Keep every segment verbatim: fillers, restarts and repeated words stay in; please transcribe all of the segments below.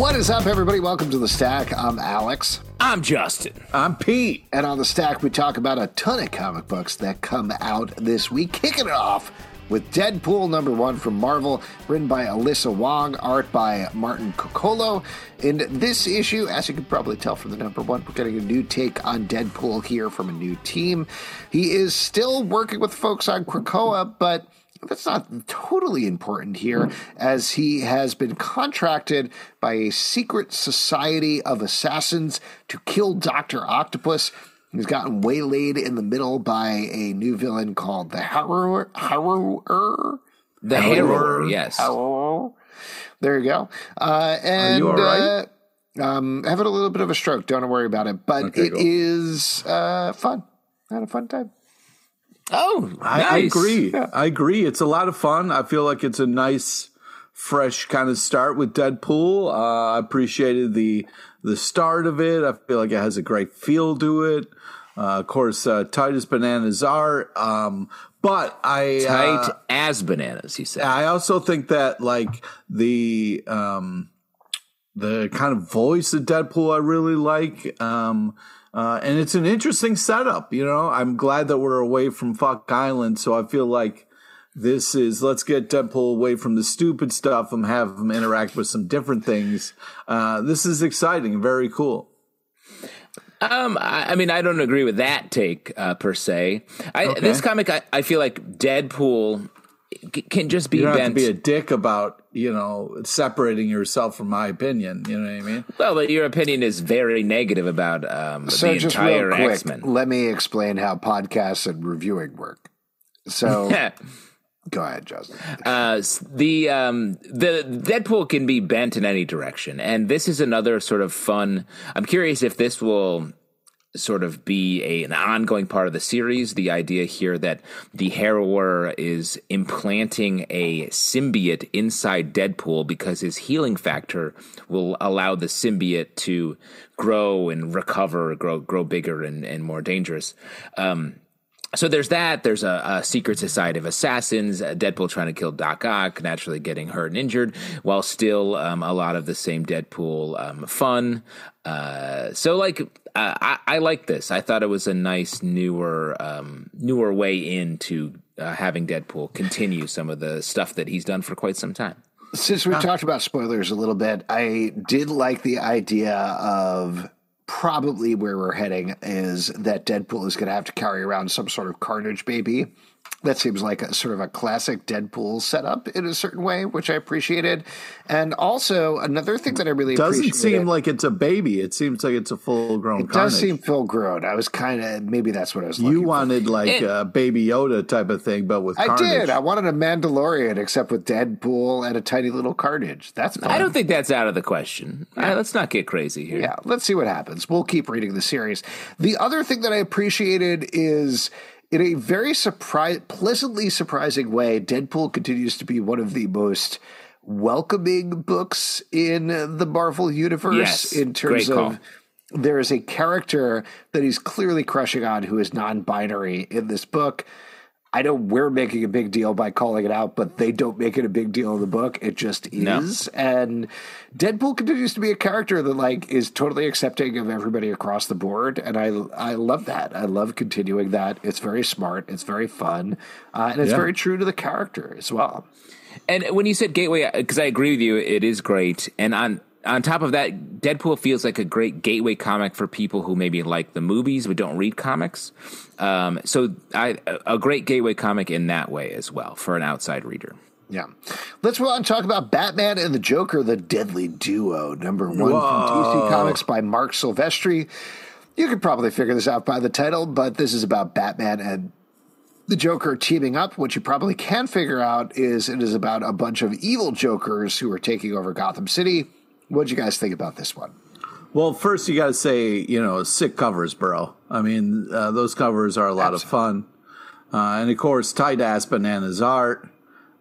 What is up, everybody? Welcome to The Stack. I'm Alex. I'm Justin. I'm Pete. And on The Stack, we talk about a ton of comic books that come out this week. Kicking it off with Deadpool number one from Marvel, written by Alyssa Wong, art by Martin Coccolo. In this issue, as you can probably tell from the number one, we're getting a new take on Deadpool here from a new team. He is still working with folks on Krakoa, but that's not totally important here, as he has been contracted by a secret society of assassins to kill Doctor Octopus. He's gotten waylaid in the middle by a new villain called the Harrower. Harrower? The Harrower, yes. Harrower. There you go. Uh, and, Are you all right? Uh, um, having a little bit of a stroke. Don't worry about it. But okay, it cool. is uh, fun. I had a fun time. Oh, nice. I, I agree. Yeah. I agree. It's a lot of fun. I feel like it's a nice, fresh kind of start with Deadpool. Uh, I appreciated the the start of it. I feel like it has a great feel to it. Uh, of course, uh, tight as bananas are, um, but I tight uh, as bananas. He said. I also think that like the um, the kind of voice of Deadpool I really like. Um, Uh, and it's an interesting setup, you know. I'm glad that we're away from Fuck Island, so I feel like this is, let's get Deadpool away from the stupid stuff and have him interact with some different things. Uh, this is exciting, very cool. Um, I, I mean, I don't agree with that take, uh, per se. I, okay. This comic, I, I feel like Deadpool c- can just be you don't bent. Have to be a dick about, you know, separating yourself from my opinion. You know what I mean? Well, but your opinion is very negative about um, so the entire X-Men. Let me explain how podcasts and reviewing work. So go ahead, Justin. Uh, the, um, the Deadpool can be bent in any direction. And this is another sort of fun. I'm curious if this will sort of be a, an ongoing part of the series. The idea here that the Harrower is implanting a symbiote inside Deadpool because his healing factor will allow the symbiote to grow and recover, grow, grow bigger and, and more dangerous. Um, So there's that. There's a, a secret society of assassins, Deadpool trying to kill Doc Ock, naturally getting hurt and injured, while still um, a lot of the same Deadpool um, fun. Uh, so, like, uh, I, I like this. I thought it was a nice, newer um, newer way into uh, having Deadpool continue some of the stuff that he's done for quite some time. Since we ah. talked about spoilers a little bit, I did like the idea of... probably where we're heading is that Deadpool is going to have to carry around some sort of carnage baby. That seems like a sort of a classic Deadpool setup in a certain way, which I appreciated. And also another thing that I really doesn't appreciated. Doesn't seem like it's a baby. It seems like it's a full grown. It carnage. Does seem full grown. I was kind of, maybe that's what I was looking for. You wanted for. like it, a Baby Yoda type of thing, but with I carnage. I did. I wanted a Mandalorian, except with Deadpool and a tiny little carnage. That's fun. I don't think that's out of the question. Yeah. Right, let's not get crazy here. Yeah. Let's see what happens. We'll keep reading the series. The other thing that I appreciated is, in a very surprise, pleasantly surprising way, Deadpool continues to be one of the most welcoming books in the Marvel Universe. Yes, in terms of there is a character that he's clearly crushing on who is non-binary in this book. I know we're making a big deal by calling it out, but they don't make it a big deal in the book. It just is. No. And Deadpool continues to be a character that like is totally accepting of everybody across the board. And I, I love that. I love continuing that. It's very smart. It's very fun. Uh, and it's yeah. very true to the character as well. And when you said gateway, because I agree with you, it is great. And on, On top of that, Deadpool feels like a great gateway comic for people who maybe like the movies but don't read comics. Um, so I, a great gateway comic in that way as well for an outside reader. Yeah. Let's move on and talk about Batman and the Joker, The Deadly Duo, number one Whoa. from D C Comics by Mark Silvestri. You could probably figure this out by the title, but this is about Batman and the Joker teaming up. What you probably can figure out is it is about a bunch of evil Jokers who are taking over Gotham City. What'd you guys think about this one? Well, first you got to say, you know, sick covers, bro. I mean, uh, those covers are a lot Absolutely. of fun. Uh, and, of course, tight-ass bananas art.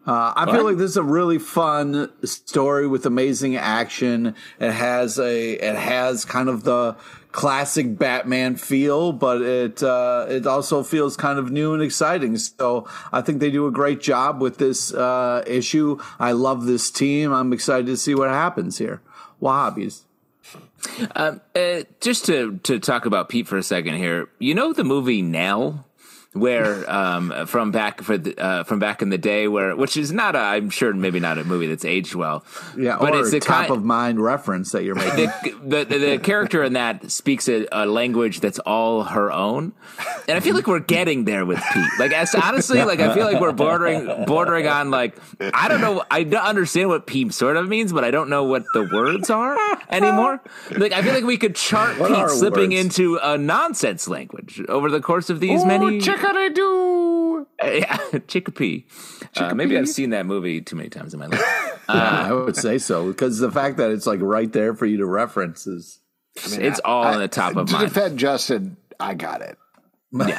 Uh, I what? feel like this is a really fun story with amazing action. It has a, it has kind of the classic Batman feel, but it, uh, it also feels kind of new and exciting. So I think they do a great job with this, uh, issue. I love this team. I'm excited to see what happens here. Wahhabis. Um, uh, just to, to talk about Pete for a second here. You know the movie Nell, where um, from back for the, uh, from back in the day, where which is not a, I'm sure maybe not a movie that's aged well. Yeah, but or it's a top kind, of mind reference that you're making. The, the, the character in that speaks a, a language that's all her own, and I feel like we're getting there with Pete. Like as, honestly, like I feel like we're bordering bordering on like I don't know. I don't understand what Pete sort of means, but I don't know what the words are anymore. Like I feel like we could chart what Pete slipping words? into a nonsense language over the course of these Ooh, many. Check What I do? Yeah, Chickpea. Uh, maybe I've seen that movie too many times in my life. Uh, yeah, I would say so, because the fact that it's like right there for you to reference is. I mean, it's I, all I, on the top I, of mine. Defend Justin, I got it. Yeah.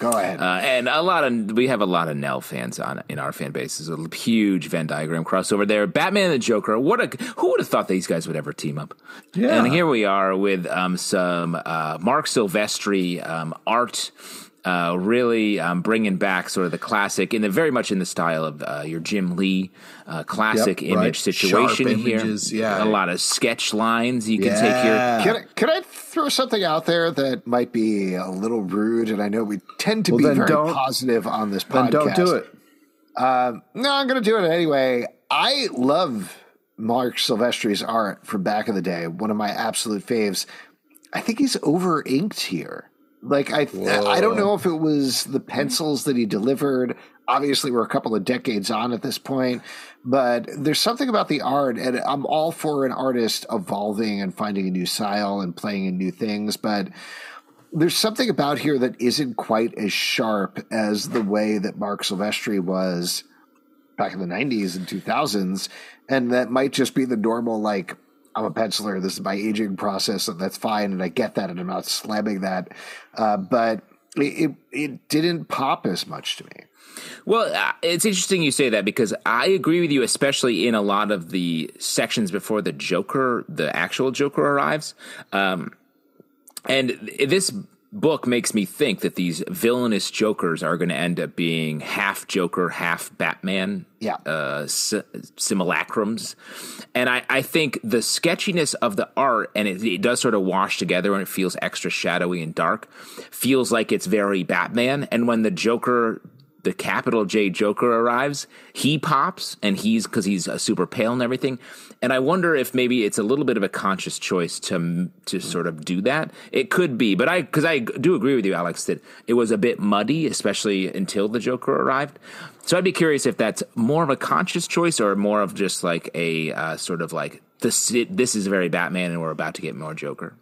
Go ahead. Uh, and a lot of we have a lot of Nell fans on in our fan base. There's a huge Venn diagram crossover there. Batman and the Joker. What a who would have thought these guys would ever team up? Yeah. And here we are with um, some uh, Mark Silvestri um, art. Uh, really um, bringing back sort of the classic, in the very much in the style of uh, your Jim Lee uh, classic yep, image right. situation Sharp here. Images, yeah, a yeah. lot of sketch lines you can yeah. take here. Can I, can I throw something out there that might be a little rude? And I know we tend to well, be very positive on this podcast. Then don't do it. Uh, no, I'm going to do it anyway. I love Mark Silvestri's art from back in the day. One of my absolute faves. I think he's over inked here. Like, I Whoa. I don't know if it was the pencils that he delivered. Obviously, we're a couple of decades on at this point. But there's something about the art, and I'm all for an artist evolving and finding a new style and playing in new things. But there's something about here that isn't quite as sharp as the way that Mark Silvestri was back in the nineties and two thousands. And that might just be the normal, like, I'm a penciler, this is my aging process, and that's fine, and I get that, and I'm not slamming that. Uh, but it, it didn't pop as much to me. Well, uh, it's interesting you say that, because I agree with you, especially in a lot of the sections before the Joker, the actual Joker arrives. Um, and this book makes me think that these villainous Jokers are going to end up being half Joker, half Batman yeah. uh, si- simulacrums. And I, I think the sketchiness of the art, and it, it does sort of wash together and it feels extra shadowy and dark, feels like it's very Batman. And when the Joker, the capital J Joker arrives, he pops, and he's because he's uh, super pale and everything. And I wonder if maybe it's a little bit of a conscious choice to to sort of do that. It could be, but I because I do agree with you, Alex, that it was a bit muddy, especially until the Joker arrived. So I'd be curious if that's more of a conscious choice or more of just like a uh, sort of like this. It, this is very Batman, and we're about to get more Joker.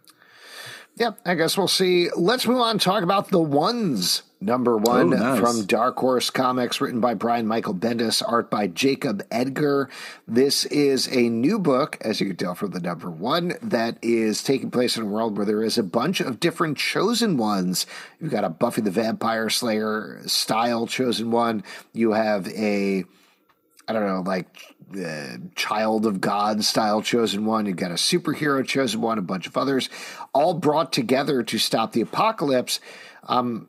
Yep, I guess we'll see. Let's move on and talk about The Ones. Number one oh, nice. From Dark Horse Comics, written by Brian Michael Bendis, art by Jacob Edgar. This is a new book, as you can tell from the number one, that is taking place in a world where there is a bunch of different chosen ones. You've got a Buffy the Vampire Slayer style chosen one. You have a, I don't know, like uh, child of God style chosen one. You've got a superhero chosen one, a bunch of others, all brought together to stop the apocalypse. Um...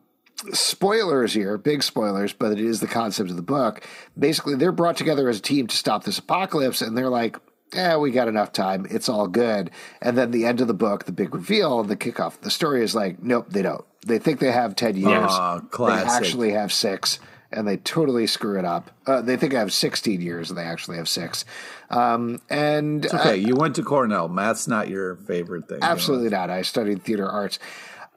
Spoilers here, big spoilers, but it is the concept of the book. Basically, they're brought together as a team to stop this apocalypse, and they're like, eh, we got enough time. It's all good. And then the end of the book, the big reveal, and the kickoff of the story is like, nope, they don't. They think they have ten years. Oh, classic. They actually have six, and they totally screw it up. Uh, they think I have sixteen years, and they actually have six. Um, and it's okay. I, you went to Cornell. Math's not your favorite thing. Absolutely you know. not. I studied theater arts.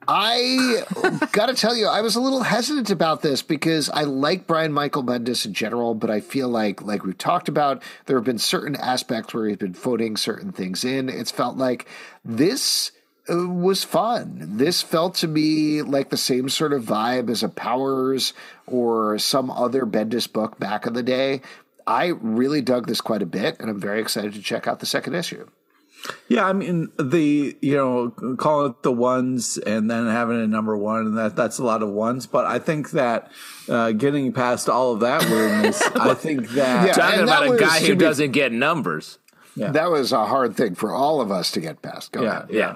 I got to tell you, I was a little hesitant about this because I like Brian Michael Bendis in general, but I feel like, like we've talked about, there have been certain aspects where he's been phoning certain things in. It's felt like this was fun. This felt to me like the same sort of vibe as a Powers or some other Bendis book back in the day. I really dug this quite a bit, and I'm very excited to check out the second issue. Yeah, I mean, the, you know, calling it The Ones and then having a number one, and that that's a lot of ones. But I think that uh, getting past all of that weirdness, I think that... Yeah, talking about that a guy who doesn't get numbers. Yeah. That was a hard thing for all of us to get past. Go yeah, ahead. Yeah.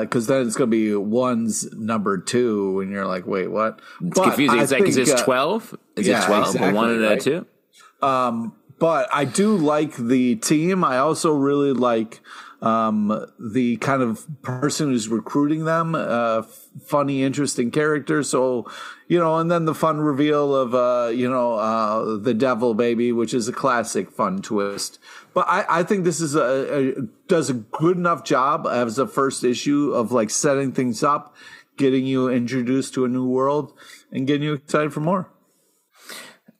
Because uh, then it's going to be Ones number two, and you're like, wait, what? It's but confusing. It's I like, think, is this twelve? Is yeah, it twelve? Exactly, one and a right? two? Um But I do like the team. I also really like um, the kind of person who's recruiting them. Uh, funny, interesting character. So, you know, and then the fun reveal of, uh, you know, uh, the devil baby, which is a classic fun twist. But I, I think this is a, a does a good enough job as a first issue of like setting things up, getting you introduced to a new world, and getting you excited for more.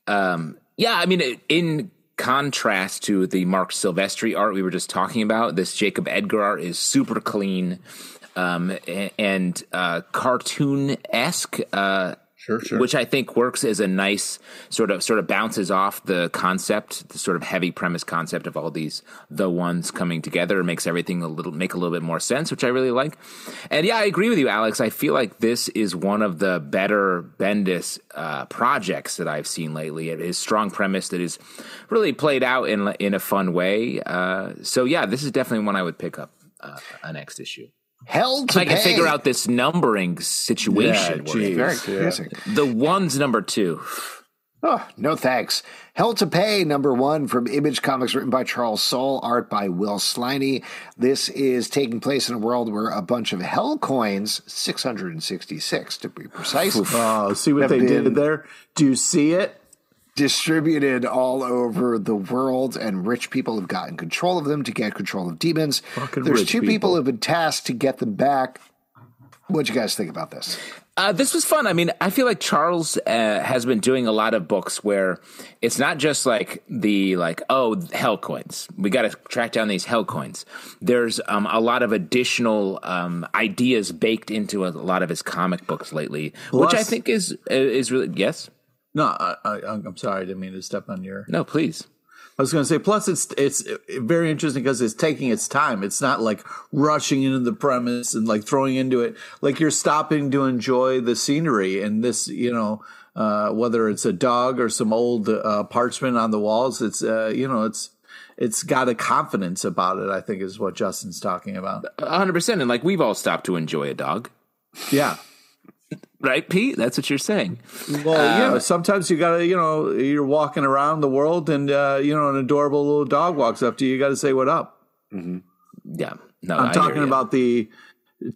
Um. Yeah, I mean, in contrast to the Mark Silvestri art we were just talking about, this Jacob Edgar art is super clean um, and uh, cartoon-esque, uh, sure, sure. which I think works as a nice sort of sort of bounces off the concept, the sort of heavy premise concept of all these the ones coming together. It makes everything a little make a little bit more sense, which I really like. And yeah, I agree with you, Alex. I feel like this is one of the better Bendis Uh, projects that I've seen lately. It is strong premise that is really played out in in a fun way. Uh, so yeah, this is definitely one I would pick up uh, a next issue. Hell to I can pay. figure out this numbering situation. Yeah, geez, very confusing. Yeah. The One's number two. Oh, no thanks. Hell to Pay, number one, from Image Comics, written by Charles Soule, art by Will Sliney. This is taking place in a world where a bunch of hell coins, six hundred sixty-six to be precise. Oh, see what they did there? Do you see it? Distributed all over the world, and rich people have gotten control of them to get control of demons. Fucking There's two people. people who have been tasked to get them back. What'd you guys think about this? Uh, this was fun. I mean, I feel like Charles uh, has been doing a lot of books where it's not just like the like, oh, hell coins. We got to track down these hell coins. There's um, a lot of additional um, ideas baked into a lot of his comic books lately, Plus, which I think is is really yes. No, I, I, I'm sorry. I didn't mean to step on your. No, please. I was going to say, plus it's it's very interesting because it's taking its time. It's not like rushing into the premise and like throwing into it. Like you're stopping to enjoy the scenery and this, you know, uh, whether it's a dog or some old uh, parchment on the walls, it's, uh, you know, it's it's got a confidence about it, I think is what Justin's talking about. one hundred percent. And like we've all stopped to enjoy a dog. Yeah. Right, Pete? That's what you're saying. Well, um, yeah. Sometimes you got to, you know, you're walking around the world and, uh, you know, an adorable little dog walks up to you. You got to say, what up? Mm-hmm. Yeah. No, I'm I talking about the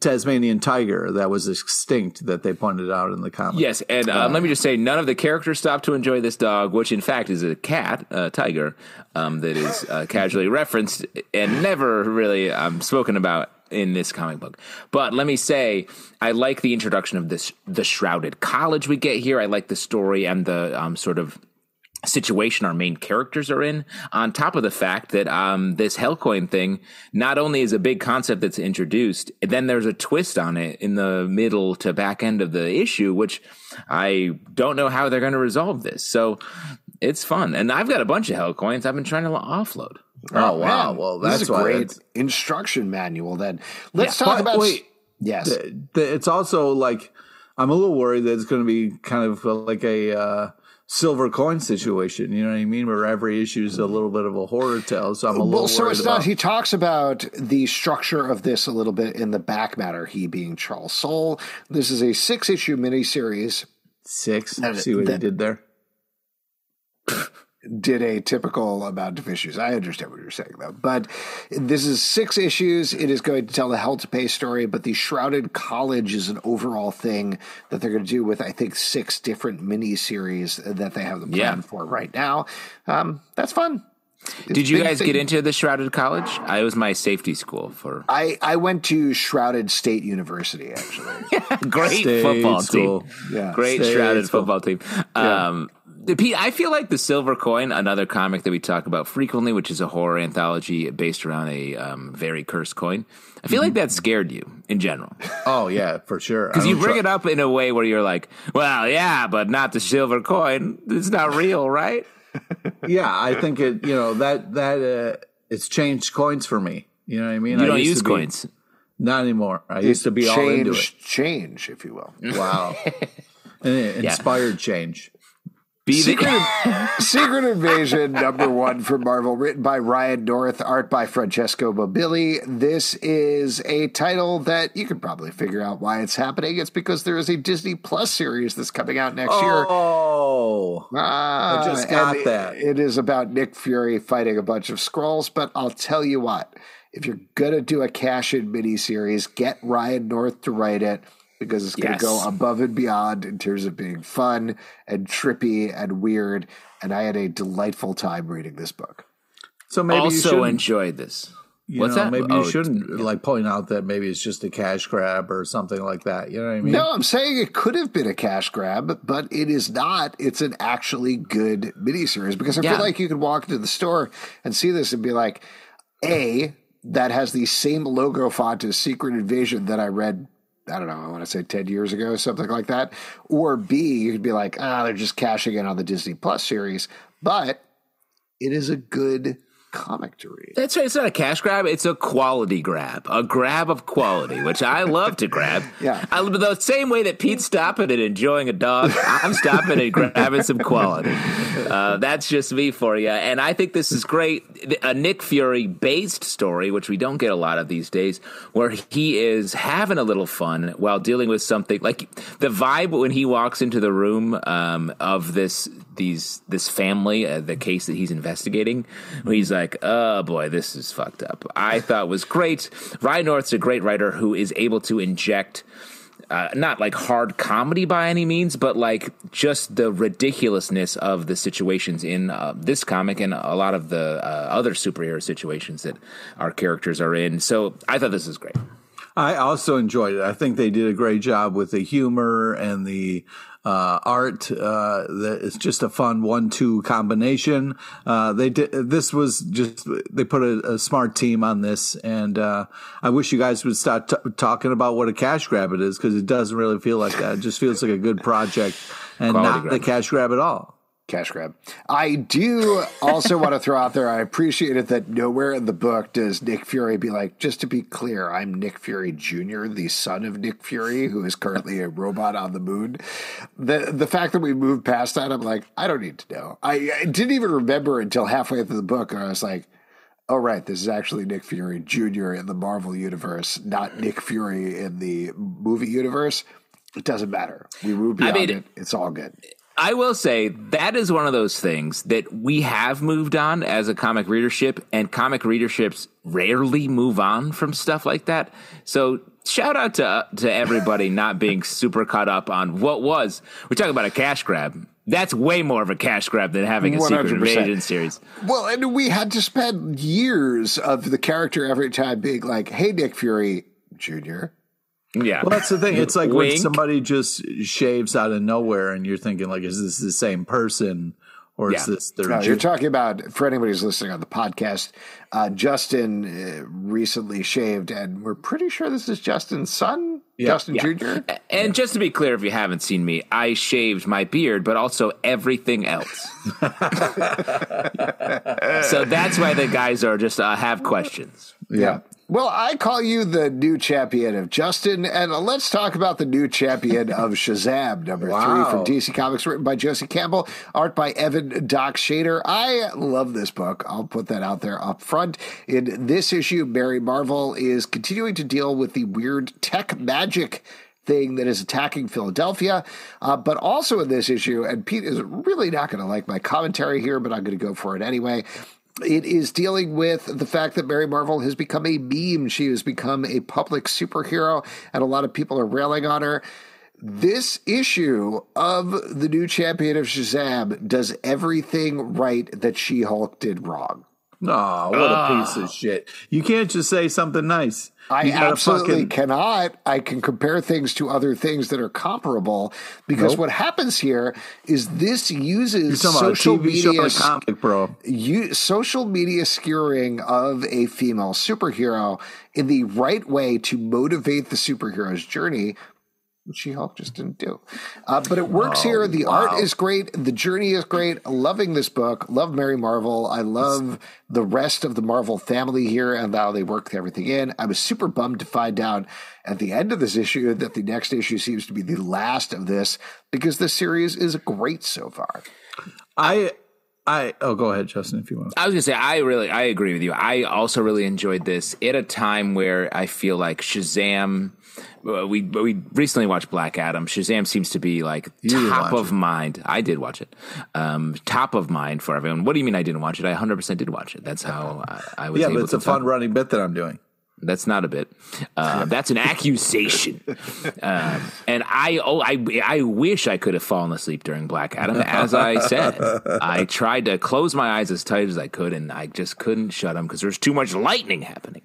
Tasmanian tiger that was extinct that they pointed out in the comments. Yes. And uh, uh, let me just say, none of the characters stopped to enjoy this dog, which in fact is a cat, a tiger, um, that is uh, casually referenced and never really um, spoken about in this comic book. But let me say, I like the introduction of this, the shrouded college we get here. I like the story and the um, sort of situation our main characters are in, on top of the fact that um, this Hellcoin thing not only is a big concept that's introduced, then there's a twist on it in the middle to back end of the issue, which I don't know how they're going to resolve this. So it's fun. And I've got a bunch of Hellcoins I've been trying to offload. Oh, oh wow! Well, that's this is a great it's... instruction manual. Then let's yeah. talk but, about. Wait, yes, the, the, it's also like I'm a little worried that it's going to be kind of like a uh, silver coin situation. You know what I mean? Where every issue is a little bit of a horror tale. So I'm a little well, so worried it's about. Not, he talks about the structure of this a little bit in the back matter. He being Charles Soule. This is a six issue miniseries. Six. That, See what that, he did there. Did a typical amount of issues. I understand what you're saying, though. But this is six issues. It is going to tell the Hell to Pay story, but the Shrouded College is an overall thing that they're going to do with, I think, six different miniseries that they have the plan yeah. for right now. Um, that's fun. It's Did you guys thing. get into the Shrouded College? I was my safety school for. I, I went to Shrouded State University, actually. yeah, great State football school. team. Yeah. Great State Shrouded school. football team. Um, yeah. Pete, I feel like The Silver Coin, another comic that we talk about frequently, which is a horror anthology based around a um, very cursed coin. I feel mm-hmm. like that scared you in general. Oh, yeah, for sure. Because you bring try- it up in a way where you're like, well, yeah, but not the silver coin. It's not real, right? yeah, I think it, you know, that, that, uh, it's changed coins for me. You know what I mean? You I don't use coins. Be, not anymore. I it used to be change, all into it. Change, if you will. Wow. And it inspired yeah. change. Be Secret, Secret Invasion number one from Marvel, written by Ryan North, art by Francesco Mobili. This is a title that you can probably figure out why it's happening. It's because there is a Disney Plus series that's coming out next oh, year. Oh, uh, I just got that. It, it is about Nick Fury fighting a bunch of Skrulls, but I'll tell you what, if you're going to do a cash-in miniseries, get Ryan North to write it. Because it's going to yes. go above and beyond in terms of being fun and trippy and weird. And I had a delightful time reading this book. So maybe also you also enjoyed this. You What's know, that? Maybe oh, you shouldn't yeah. like point out that maybe it's just a cash grab or something like that. You know what I mean? No, I'm saying it could have been a cash grab, but it is not. It's an actually good miniseries. Because I yeah. feel like you could walk into the store and see this and be like, A, that has the same logo font as Secret Invasion that I read I don't know, I want to say ten years ago, something like that. Or B, you could be like, ah, they're just cashing in on the Disney Plus series. But it is a good comic to read. That's right. It's not a cash grab. It's a quality grab, a grab of quality, which I love to grab. Yeah. I, the same way that Pete's stopping and enjoying a dog, I'm stopping and grabbing some quality. Uh, that's just me for you. And I think this is great. A Nick Fury based story, which we don't get a lot of these days, where he is having a little fun while dealing with something like the vibe when he walks into the room um, of this, these, this family, uh, the case that he's investigating, where he's like, Like, oh boy, this is fucked up. I thought was great. Ryan North's a great writer who is able to inject uh, not like hard comedy by any means, but like just the ridiculousness of the situations in uh, this comic and a lot of the uh, other superhero situations that our characters are in. So I thought this was great. I also enjoyed it. I think they did a great job with the humor and the uh, art. Uh, the, it's just a fun one two combination. Uh, they did. This was just they put a, a smart team on this, and uh, I wish you guys would stop t- talking about what a cash grab it is, because it doesn't really feel like that. It just feels like a good project and Quality not grab. the cash grab at all. Cash grab. I do also want to throw out there, I appreciate it that nowhere in the book does Nick Fury be like, just to be clear, I'm Nick Fury Junior, the son of Nick Fury, who is currently a robot on the moon. The the fact that we moved past that, I'm like, I don't need to know. I, I didn't even remember until halfway through the book, and I was like, oh, right, this is actually Nick Fury Junior in the Marvel universe, not Nick Fury in the movie universe. It doesn't matter. We moved beyond I mean, it. It's all good. I will say that is one of those things that we have moved on as a comic readership, and comic readerships rarely move on from stuff like that. So shout out to to everybody not being super caught up on what was. We're talking about a cash grab. That's way more of a cash grab than having a one hundred percent Secret Invasion series. Well, and we had to spend years of the character every time being like, hey, Nick Fury Junior, yeah. Well, that's the thing. It's like Wink. When somebody just shaves out of nowhere and you're thinking, like, is this the same person or yeah. is this their no, You're talking about, for anybody who's listening on the podcast, uh, Justin uh, recently shaved, and we're pretty sure this is Justin's son, yeah. Justin yeah. Junior And yeah. just to be clear, if you haven't seen me, I shaved my beard, but also everything else. So that's why the guys are just uh, have questions. Yeah. yeah. Well, I call you the new champion of Justin, and let's talk about the new champion of Shazam, number wow. three from D C Comics, written by Josie Campbell, art by Evan Doc Shader. I love this book. I'll put that out there up front. In this issue, Mary Marvel is continuing to deal with the weird tech magic thing that is attacking Philadelphia, uh, but also in this issue, and Pete is really not going to like my commentary here, but I'm going to go for it anyway. It is dealing with the fact that Mary Marvel has become a meme. She has become a public superhero, and a lot of people are railing on her. This issue of the new champion of Shazam does everything right that She-Hulk did wrong. Oh, what uh, a piece of shit. You can't just say something nice. I absolutely fucking... cannot. I can compare things to other things that are comparable, because nope. what happens here is this uses social media, comic, bro. You, social media skewering of a female superhero in the right way to motivate the superhero's journey. She-Hulk just didn't do. Uh, but it works oh, here. The wow. art is great. The journey is great. Loving this book. Love Mary Marvel. I love the rest of the Marvel family here and how they work everything in. I was super bummed to find out at the end of this issue that the next issue seems to be the last of this, because this series is great so far. I... I, oh, go ahead, Justin, if you want. I was going to say, I really, I agree with you. I also really enjoyed this at a time where I feel like Shazam, we we recently watched Black Adam. Shazam seems to be like you top of it. mind. I did watch it. Um, top of mind for everyone. What do you mean I didn't watch it? I one hundred percent did watch it. That's how I, I was yeah, able to Yeah, but it's a fun talk. running bit that I'm doing. That's not a bit. Uh, that's an accusation. Um, and I, oh, I, I wish I could have fallen asleep during Black Adam. As I said, I tried to close my eyes as tight as I could, and I just couldn't shut them because there's too much lightning happening.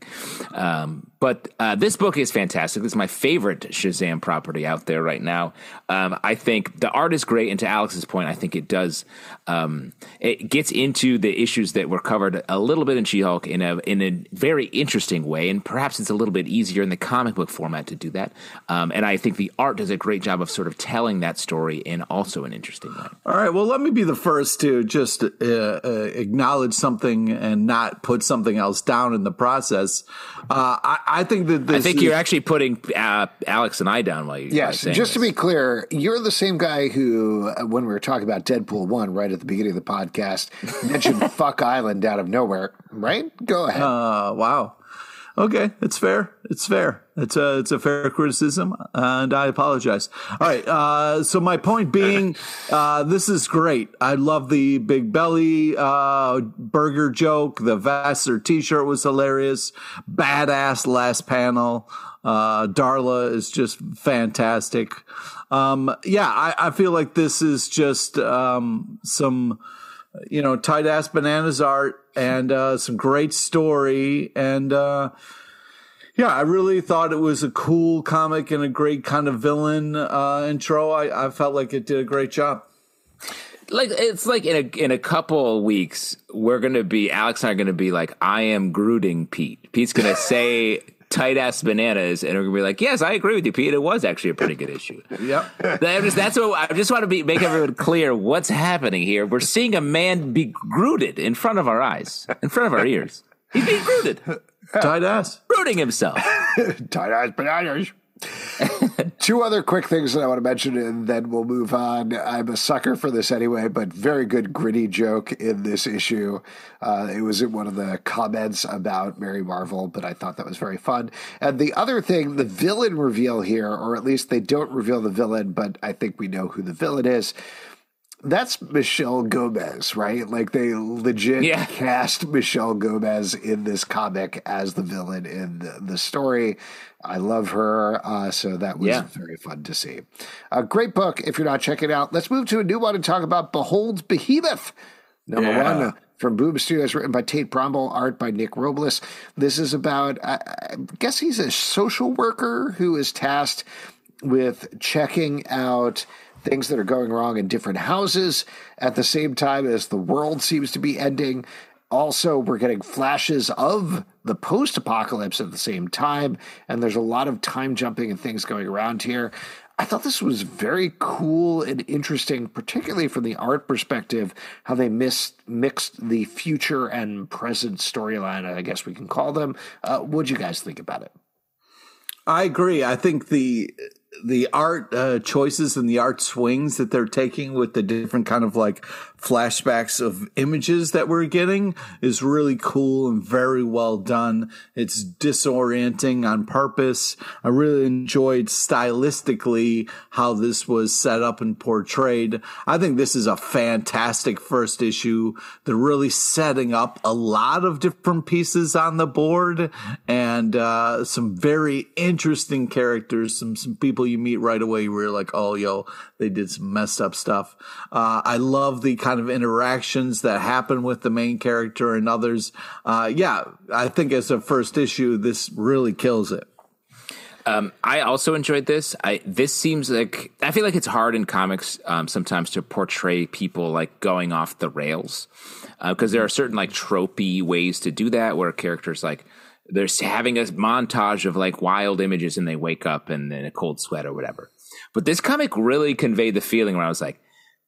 Um, but uh, this book is fantastic. This is my favorite Shazam property out there right now. Um, I think the art is great, and to Alex's point, I think it does. Um, it gets into the issues that were covered a little bit in She-Hulk in a in a very interesting way, and perhaps it's a little bit easier in the comic book format to do that. Um, and I think the art does a great job of sort of telling that story in also an interesting way. All right. Well, let me be the first to just uh, uh, acknowledge something and not put something else down in the process. Uh, I, I think that this I think is, you're actually putting uh, Alex and I down while you're yes, saying Yes. Just this. to be clear, you're the same guy who, uh, when we were talking about Deadpool one right at the beginning of the podcast, mentioned Fuck Island out of nowhere, right? Go ahead. Uh, wow. Okay, it's fair. It's fair. It's a, it's a fair criticism, and I apologize. All right, uh, so my point being, uh, this is great. I love the Big Belly uh, burger joke. The vest or T-shirt was hilarious. Badass last panel. Uh, Darla is just fantastic. Um, yeah, I, I feel like this is just um, some... you know, tight ass bananas art and uh, some great story. And uh, yeah, I really thought it was a cool comic and a great kind of villain uh, intro. I, I felt like it did a great job. Like it's like in a in a couple of weeks, we're going to be Alex and I are going to be like, I am Grooting Pete. Pete's going to say tight ass bananas, and we're gonna be like, yes, I agree with you, Pete. It was actually a pretty good issue. Yep. Just, that's what I just want to be, make everyone clear what's happening here. We're seeing a man be grooted in front of our eyes, in front of our ears. He's being grooted, tight ass, grooting himself, tight ass bananas. Two other quick things that I want to mention, and then we'll move on. I'm a sucker for this anyway, but very good gritty joke in this issue. Uh, it was in one of the comments about Mary Marvel, but I thought that was very fun. And the other thing, the villain reveal here, or at least they don't reveal the villain, but I think we know who the villain is. That's Michelle Gomez, right? Like they legit yeah. cast Michelle Gomez in this comic as the villain in the, the story. I love her, uh, so that was yeah. very fun to see. A great book if you're not checking it out. Let's move to a new one and talk about Behold's Behemoth, number yeah. one. From Boom Studios, written by Tate Bromble, art by Nick Robles. This is about, I, I guess he's a social worker who is tasked with checking out things that are going wrong in different houses at the same time as the world seems to be ending. Also, we're getting flashes of the post-apocalypse at the same time, and there's a lot of time jumping and things going around here. I thought this was very cool and interesting, particularly from the art perspective, how they missed, mixed the future and present storyline, I guess we can call them. Uh, what'd you guys think about it? I agree. I think the... the art uh, choices and the art swings that they're taking with the different kind of like flashbacks of images that we're getting is really cool and very well done. It's disorienting on purpose. I really enjoyed stylistically how this was set up and portrayed. I think this is a fantastic first issue. They're really setting up a lot of different pieces on the board and uh, some very interesting characters, some, some people you meet right away where you're like, oh, yo, they did some messed up stuff. Uh, I love the kind of interactions that happen with the main character and others. Uh, yeah, I think as a first issue, this really kills it. Um, I also enjoyed this. I this seems like I feel like it's hard in comics um, sometimes to portray people like going off the rails because uh, there are certain like tropey ways to do that where a character's like, they're having a montage of like wild images and they wake up and in a cold sweat or whatever. But this comic really conveyed the feeling where I was like,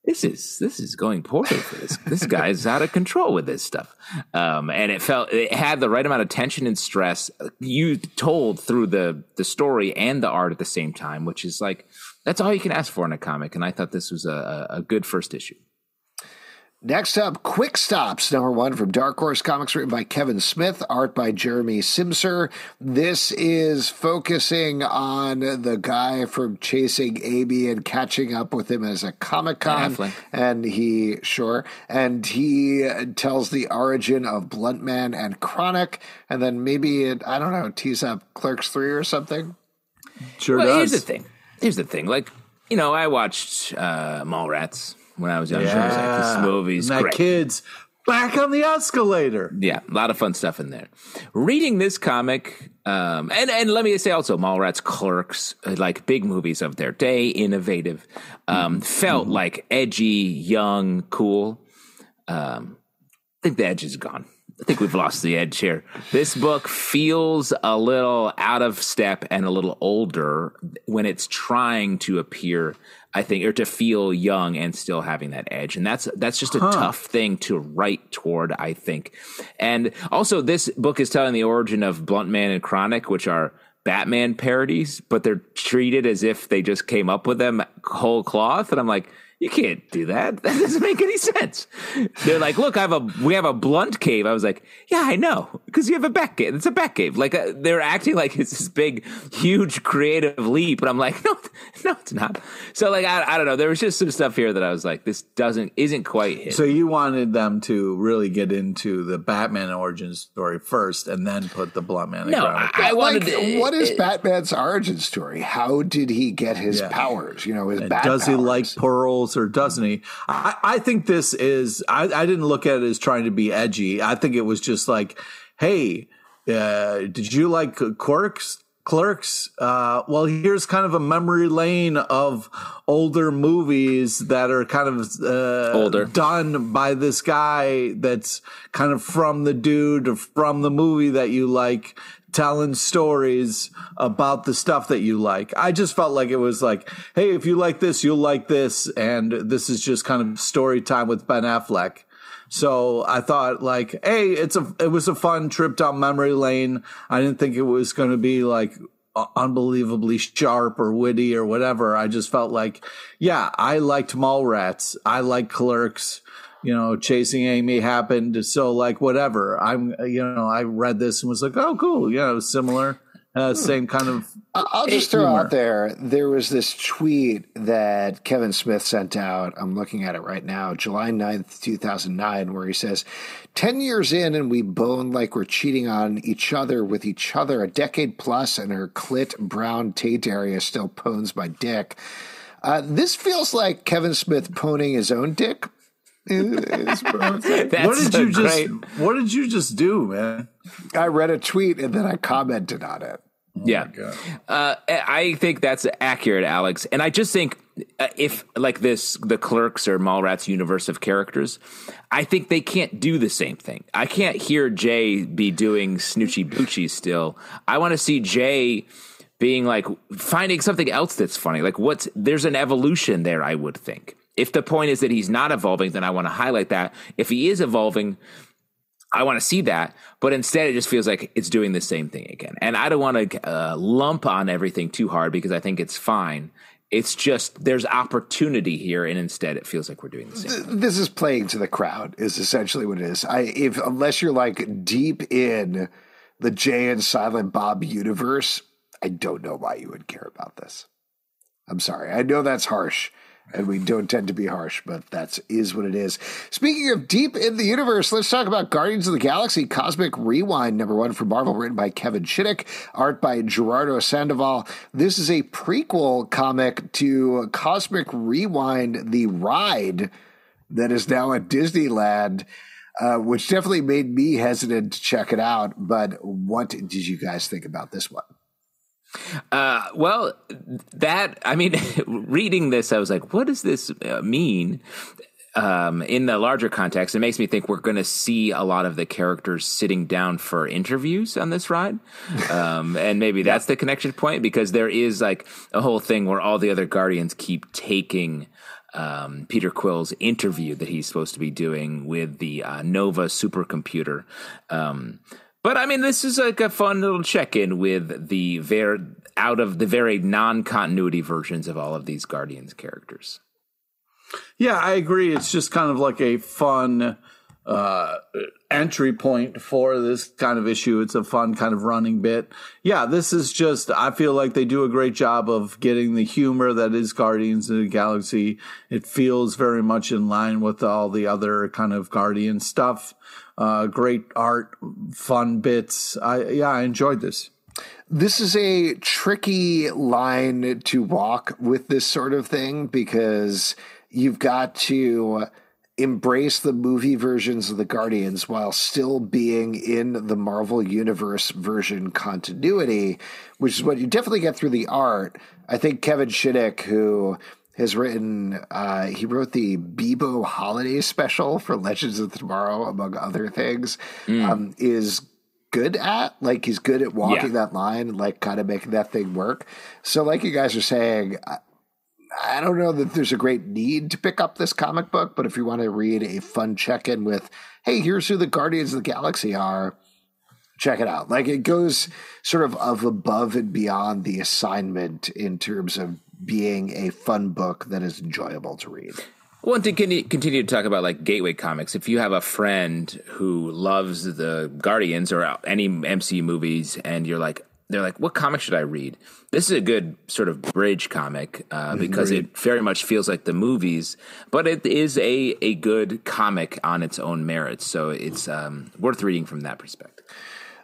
this is this is going poorly for this. This guy's out of control with this stuff. Um, and it felt it had the right amount of tension and stress you told through the the story and the art at the same time, which is like, that's all you can ask for in a comic. And I thought this was a, a good first issue. Next up, Quick Stops, number one from Dark Horse Comics, written by Kevin Smith, art by Jeremy Simser. This is focusing on the guy from Chasing Amy and catching up with him as a Comic-Con. Yeah, and he, sure, and he tells the origin of Bluntman and Chronic, and then maybe, it, I don't know, tease up Clerks three or something? Sure well, does. Here's the thing. Here's the thing. Like, you know, I watched uh, Mallrats. When I was younger, yeah. I was like, this movie's great. My kids back on the escalator. Yeah, a lot of fun stuff in there. Reading this comic, um, and, and let me say also, Mallrats, Clerks, like big movies of their day, innovative, um, mm-hmm. felt like edgy, young, cool. Um, I think the edge is gone. I think we've lost the edge here. This book feels a little out of step and a little older when it's trying to appear, I think, or to feel young and still having that edge. And that's that's just a huh. tough thing to write toward, I think. And also, this book is telling the origin of Bluntman and Chronic, which are Batman parodies, but they're treated as if they just came up with them whole cloth. And I'm like, you can't do that. That doesn't make any sense. They're like, look, I have a, we have a Blunt cave. I was like, yeah, I know. Cause you have a Bat cave. It's a Bat cave. Like uh, they're acting like it's this big, huge creative leap. And I'm like, no, no, it's not. So like, I, I don't know. There was just some stuff here that I was like, this doesn't, isn't quite hit. So you wanted them to really get into the Batman origin story first and then put the Bluntman. No, I, I wanted like, to, what is it, Batman's origin story? How did he get his yeah. powers? You know, his bat does powers. He like pearls? Or doesn't he? I, I think this is, I, I didn't look at it as trying to be edgy. I think it was just like, hey, uh, did you like Clerks? Clerks? Uh, well, here's kind of a memory lane of older movies that are kind of uh, older, done by this guy that's kind of from the dude or from the movie that you like, telling stories about the stuff that you like. I just felt like it was like, hey, if you like this, you'll like this. And this is just kind of story time with Ben Affleck. So I thought like, hey, it's a, it was a fun trip down memory lane. I didn't think it was going to be like unbelievably sharp or witty or whatever. I just felt like, yeah, I liked Mallrats. I like Clerks. You know, Chasing Amy happened. So like, whatever. I'm, you know, I read this and was like, oh, cool. Yeah, it was similar. Uh, same kind of. I'll just throw humor out there. There was this tweet that Kevin Smith sent out. I'm looking at it right now, July ninth, two thousand nine, where he says, ten years in and we bone like we're cheating on each other with each other a decade plus, and her clit brown Tate area still pones my dick. Uh, this feels like Kevin Smith poning his own dick. That's what did you just great. What did you just do, man? I read a tweet and then I commented on it. Oh yeah, uh, I think that's accurate, Alex. And I just think uh, if like this, the Clerks or Mallrats universe of characters, I think they can't do the same thing. I can't hear Jay be doing Snoochie Boochie still. I want to see Jay being like finding something else that's funny. Like what's there's an evolution there, I would think. If the point is that he's not evolving, then I want to highlight that. If he is evolving, I want to see that. But instead, it just feels like it's doing the same thing again. And I don't want to uh, lump on everything too hard because I think it's fine. It's just there's opportunity here, and instead it feels like we're doing the same thing. This is playing to the crowd is essentially what it is. I, if unless you're like deep in the Jay and Silent Bob universe, I don't know why you would care about this. I'm sorry. I know that's harsh. And we don't tend to be harsh, but that is what it is. Speaking of deep in the universe, let's talk about Guardians of the Galaxy Cosmic Rewind, number one from Marvel, written by Kevin Shinick, art by Gerardo Sandoval. This is a prequel comic to Cosmic Rewind, the ride that is now at Disneyland, uh, which definitely made me hesitant to check it out. But what did you guys think about this one? Uh, well, that, I mean, reading this, I was like, what does this uh, mean? um, in the larger context, it makes me think we're going to see a lot of the characters sitting down for interviews on this ride. Um, and maybe that's yeah. the connection point, because there is like a whole thing where all the other Guardians keep taking um, Peter Quill's interview that he's supposed to be doing with the uh, Nova supercomputer. Um, but I mean, this is like a fun little check-in with the ver- out of the very non-continuity versions of all of these Guardians characters. Yeah, I agree. It's just kind of like a fun uh, entry point for this kind of issue. It's a fun kind of running bit. Yeah, this is just, I feel like they do a great job of getting the humor that is Guardians of the Galaxy. It feels very much in line with all the other kind of Guardian stuff. Uh, great art, fun bits. I, yeah, I enjoyed this. This is a tricky line to walk with this sort of thing, because you've got to embrace the movie versions of the Guardians while still being in the Marvel Universe version continuity, which is what you definitely get through the art. I think Kevin Shinick, who has written, uh, he wrote the Bebo holiday special for Legends of Tomorrow, among other things, mm. um, is good at. Like, he's good at walking yeah. that line and, like, kind of making that thing work. So, like you guys are saying, I don't know that there's a great need to pick up this comic book, but if you want to read a fun check-in with, hey, here's who the Guardians of the Galaxy are, check it out. Like, it goes sort of of above and beyond the assignment in terms of being a fun book that is enjoyable to read. Well, to continue to talk about like gateway comics, if you have a friend who loves the Guardians or any M C U movies and you're like, they're like, what comic should I read? This is a good sort of bridge comic uh, because Agreed. It very much feels like the movies, but it is a, a good comic on its own merits. So it's um, worth reading from that perspective.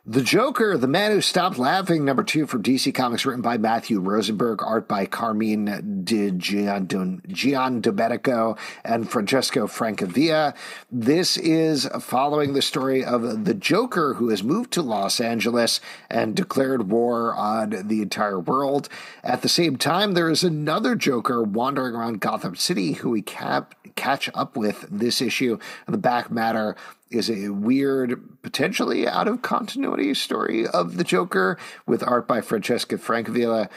The Joker, The Man Who Stopped Laughing, number two from D C Comics, written by Matthew Rosenberg, art by Carmine Di Giandomenico and Francesco Francavilla. This is following the story of the Joker, who has moved to Los Angeles and declared war on the entire world. At the same time, there is another Joker wandering around Gotham City who we cap- catch up with this issue. The back matter is a weird, potentially out-of-continuity story of the Joker with art by Francesco Francavilla.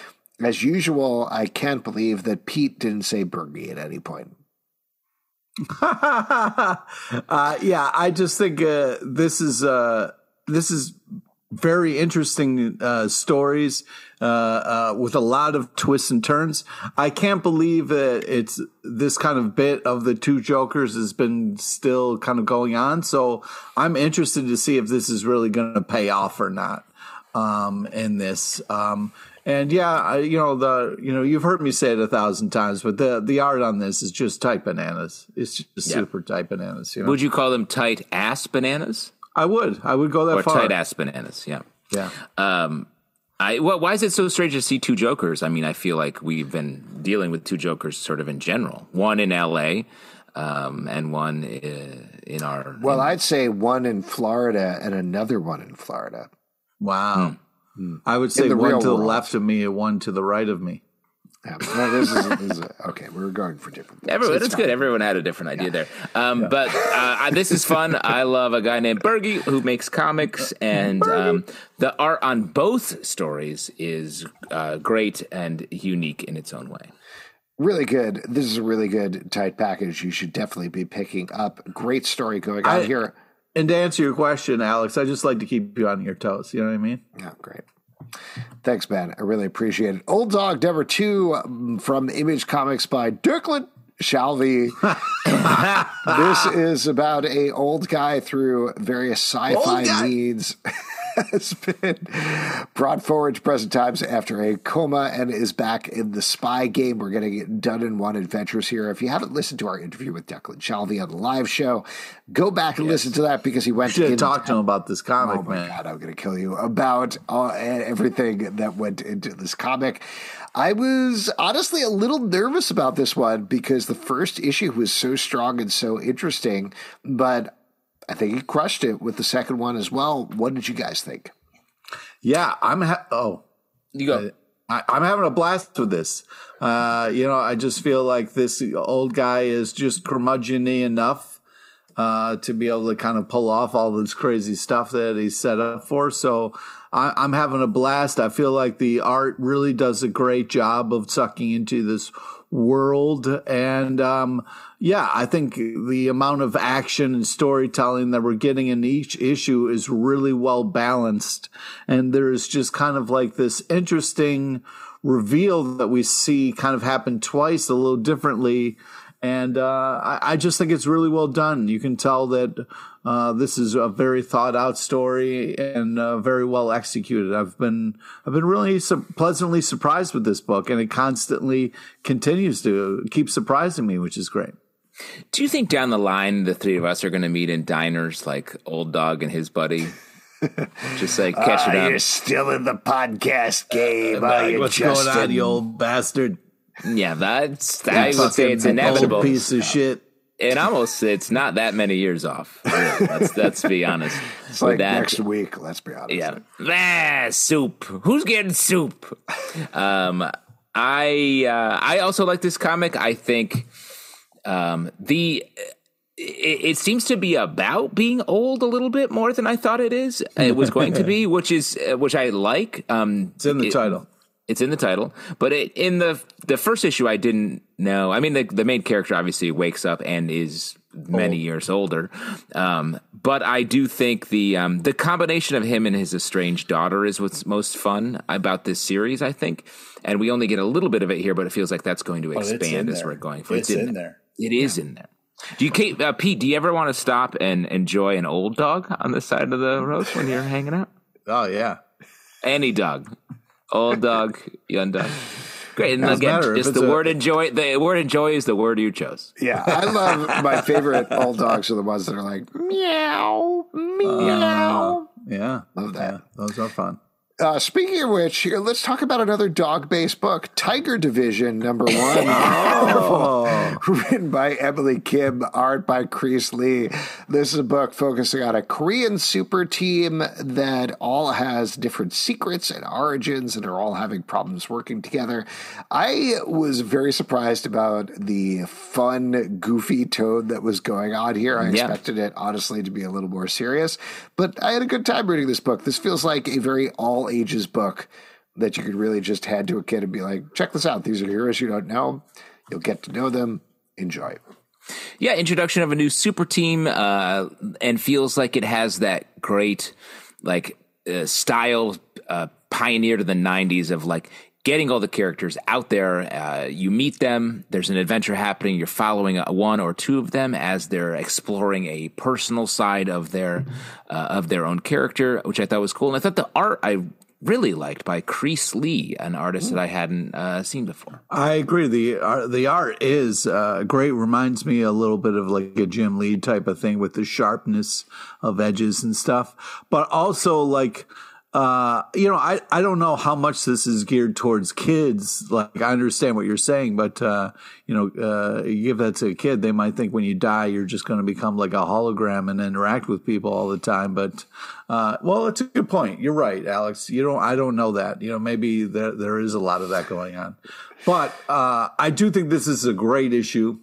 As usual, I can't believe that Pete didn't say Bergie at any point. uh, yeah, I just think uh, this is uh, this is very interesting uh, stories uh, uh, with a lot of twists and turns. I can't believe that it's this kind of bit of the two Jokers has been still kind of going on. So I'm interested to see if this is really going to pay off or not um, in this. Um, and yeah, I, you know, the, you know, you've heard me say it a thousand times, but the, the art on this is just tight bananas. It's just yeah. super tight bananas. You know? Would you call them tight ass bananas? I would. I would go that or far. Or tight ass bananas. Yeah. Yeah. Um, I, well, why is it so strange to see two Jokers? I mean, I feel like we've been dealing with two Jokers sort of in general. One in L A um, and one in, in our... Well, in, I'd say one in Florida and another one in Florida. Wow. Hmm. I would say one to the left of me and one to the right of me. Yeah, no, this is, this is a, okay, we're going for different things. Everyone, it's, it's good. Everyone had a different idea yeah. there. Um, yeah. But uh, this is fun. I love a guy named Bergie who makes comics, and um, the art on both stories is uh, great and unique in its own way. Really good. This is a really good tight package. You should definitely be picking up. Great story going on I, here. And to answer your question, Alex, I just like to keep you on your toes. You know what I mean? Yeah, great. Thanks, man. I really appreciate it. Old Dog number two from Image Comics by Declan Shalvey. This is about a old guy through various sci-fi needs has been brought forward to present times after a coma and is back in the spy game. We're going to get done in one adventures here. If you haven't listened to our interview with Declan Shalvey on the live show, go back and yes. listen to that, because he went to... You should have talked to him about this comic, oh my man. God, I'm going to kill you. About uh, everything that went into this comic. I was honestly a little nervous about this one because the first issue was so strong and so interesting, but I think he crushed it with the second one as well. What did you guys think? Yeah, I'm. Ha- oh, you go. I, I'm having a blast with this. Uh, you know, I just feel like this old guy is just curmudgeon-y enough uh, to be able to kind of pull off all this crazy stuff that he's set up for. So I, I'm having a blast. I feel like the art really does a great job of sucking into this world. And um, yeah, I think the amount of action and storytelling that we're getting in each issue is really well balanced. And there's just kind of like this interesting reveal that we see kind of happen twice a little differently. And uh, I, I just think it's really well done. You can tell that uh, this is a very thought out story and uh, very well executed. I've been I've been really su- pleasantly surprised with this book, and it constantly continues to keep surprising me, which is great. Do you think down the line the three of us are going to meet in diners like Old Dog and his buddy? Just like catch uh, it up. You're still in the podcast game. Uh, are you what's Justin? Going on, you old bastard? Yeah, that's, that I would say it's inevitable. Piece of shit. It almost, it's not that many years off. Really. Let's, let's be honest. It's like that, next week, let's be honest. Yeah. Ah, soup. Who's getting soup? Um, I, uh, I also like this comic. I think, um, the, it, it seems to be about being old a little bit more than I thought it is. It was going to be, which is, which I like. Um, it's in the it, title. It's in the title, but it, in the the first issue, I didn't know. I mean, the, the main character obviously wakes up and is many Old. years older. Um, but I do think the um, the combination of him and his estranged daughter is what's most fun about this series, I think. And we only get a little bit of it here, but it feels like that's going to expand oh, as there. we're going for it. It's, it's in, in there. It yeah. is in there. Do you, Kate, uh, Pete, do you ever want to stop and enjoy an old dog on the side of the road when you're hanging out? Oh, yeah. Any dog. Old dog, young dog. Great. And again, just the a, word enjoy. The word enjoy is the word you chose. Yeah. I love my favorite old dogs are the ones that are like, meow, meow. Uh, yeah. Love that. Yeah, those are fun. Uh, speaking of which, here, let's talk about another dog-based book, Tiger Division, number one. Oh. Written by Emily Kim, art by Chris Lee. This is a book focusing on a Korean super team that all has different secrets and origins and are all having problems working together. I was very surprised about the fun, goofy tone that was going on here. I yeah. expected it, honestly, to be a little more serious, but I had a good time reading this book. This feels like a very all ages book that you could really just hand to a kid and be like, check this out. These are heroes you don't know. You'll get to know them. Enjoy. Yeah. Introduction of a new super team uh, and feels like it has that great like uh, style uh, pioneered in the nineties of like getting all the characters out there. Uh, you meet them. There's an adventure happening. You're following one or two of them as they're exploring a personal side of their uh, of their own character, which I thought was cool. And I thought the art I really liked by Chris Lee, an artist that I hadn't uh, seen before. I agree. The uh, the art is uh, great. Reminds me a little bit of like a Jim Lee type of thing with the sharpness of edges and stuff, but also like. Uh, you know, I, I don't know how much this is geared towards kids. Like, I understand what you're saying, but, uh, you know, uh, you give that to a kid, they might think when you die, you're just going to become like a hologram and interact with people all the time. But, uh, well, it's a good point. You're right, Alex. You don't, I don't know that, you know, maybe there, there is a lot of that going on, but, uh, I do think this is a great issue.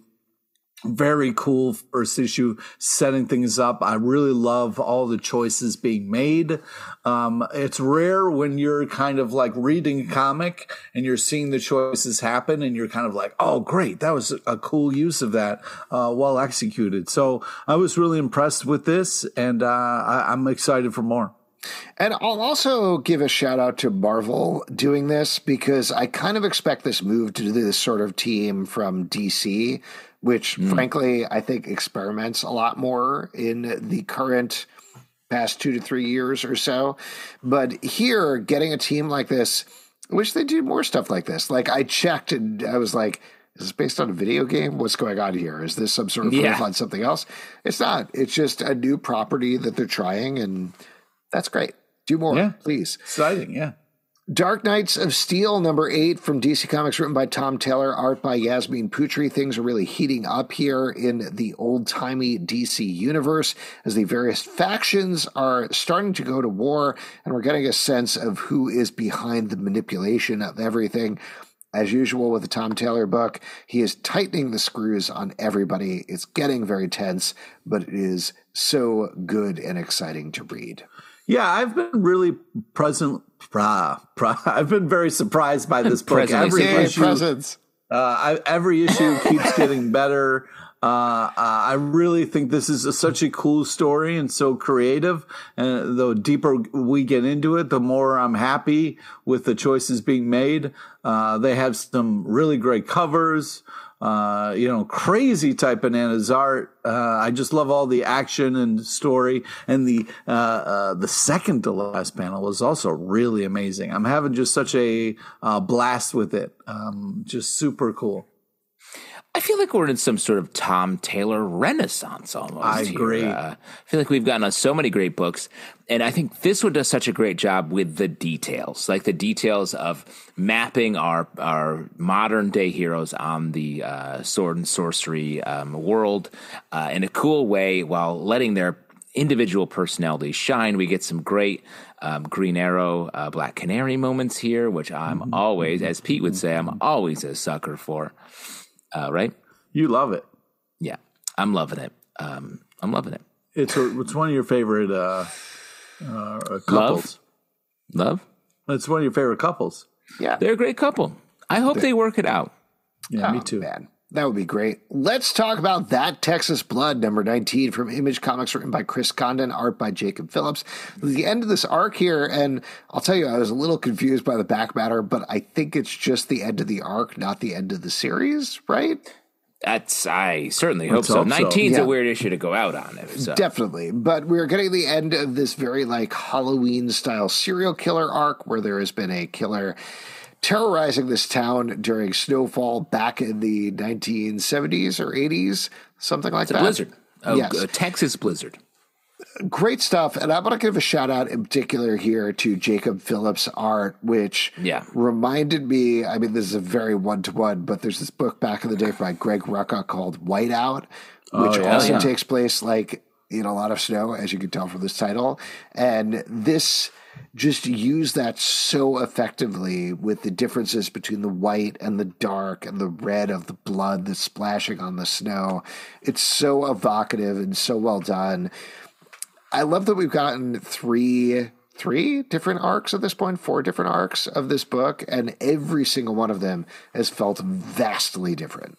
Very cool first issue, setting things up. I really love all the choices being made. Um, it's rare when you're kind of like reading a comic and you're seeing the choices happen and you're kind of like, oh, great. That was a cool use of that, uh, well executed. So I was really impressed with this and, uh, I- I'm excited for more. And I'll also give a shout out to Marvel doing this because I kind of expect this move to do this sort of team from D C, which, mm. frankly, I think experiments a lot more in the current past two to three years or so. But here, getting a team like this, I wish they did more stuff like this. Like, I checked and I was like, is this based on a video game? What's going on here? Is this some sort of yeah. proof on something else? It's not. It's just a new property that they're trying, and that's great. Do more, yeah. please. Exciting, yeah. Dark Knights of Steel, number eight from D C Comics, written by Tom Taylor, art by Yasmine Putri. Things are really heating up here in the old-timey D C universe as the various factions are starting to go to war, and we're getting a sense of who is behind the manipulation of everything. As usual with the Tom Taylor book, he is tightening the screws on everybody. It's getting very tense, but it is so good and exciting to read. Yeah, I've been really present. Pra, pra, I've been very surprised by this book. Every issue, uh, I, every issue keeps getting better. Uh, uh, I really think this is a, such a cool story and so creative. And the deeper we get into it, the more I'm happy with the choices being made. Uh, they have some really great covers. Uh, you know, crazy type bananas art. Uh, I just love all the action and story. And the, uh, uh, the second to last panel was also really amazing. I'm having just such a uh, blast with it. Um, just super cool. I feel like we're in some sort of Tom Taylor renaissance almost. I agree. Here. Uh, I feel like we've gotten on so many great books. And I think this one does such a great job with the details, like the details of mapping our our modern day heroes on the uh, sword and sorcery um, world uh, in a cool way while letting their individual personalities shine. We get some great Um, Green Arrow, uh, Black Canary moments here, which I'm mm-hmm. always, as Pete would say, I'm always a sucker for. Uh, right? You love it. Yeah, I'm loving it. Um, I'm loving it. It's a, it's one of your favorite uh, uh, couples. Love? Love? It's one of your favorite couples. Yeah. They're a great couple. I hope They're, they work it out. Yeah, oh, me too. Man. That would be great. Let's talk about That Texas Blood, number nineteen from Image Comics, written by Chris Condon, art by Jacob Phillips. The end of this arc here, and I'll tell you, I was a little confused by the back matter, but I think it's just the end of the arc, not the end of the series, right? That's, I certainly hope so. nineteen's a weird issue to go out on. It, so. Definitely. But we're getting the end of this very, like, Halloween-style serial killer arc where there has been a killer terrorizing this town during snowfall back in the nineteen seventies or eighties, something like that. A blizzard. Oh, yes. A Texas blizzard. Great stuff. And I want to give a shout out in particular here to Jacob Phillips' art, which yeah. reminded me, I mean, this is a very one-to-one, but there's this book back in the day by Greg Rucka called Whiteout, which oh, yeah, also yeah. takes place like in a lot of snow, as you can tell from this title. And this just use that so effectively with the differences between the white and the dark and the red of the blood that's splashing on the snow. It's so evocative and so well done. I love that we've gotten three three different arcs at this point, four different arcs of this book, and every single one of them has felt vastly different.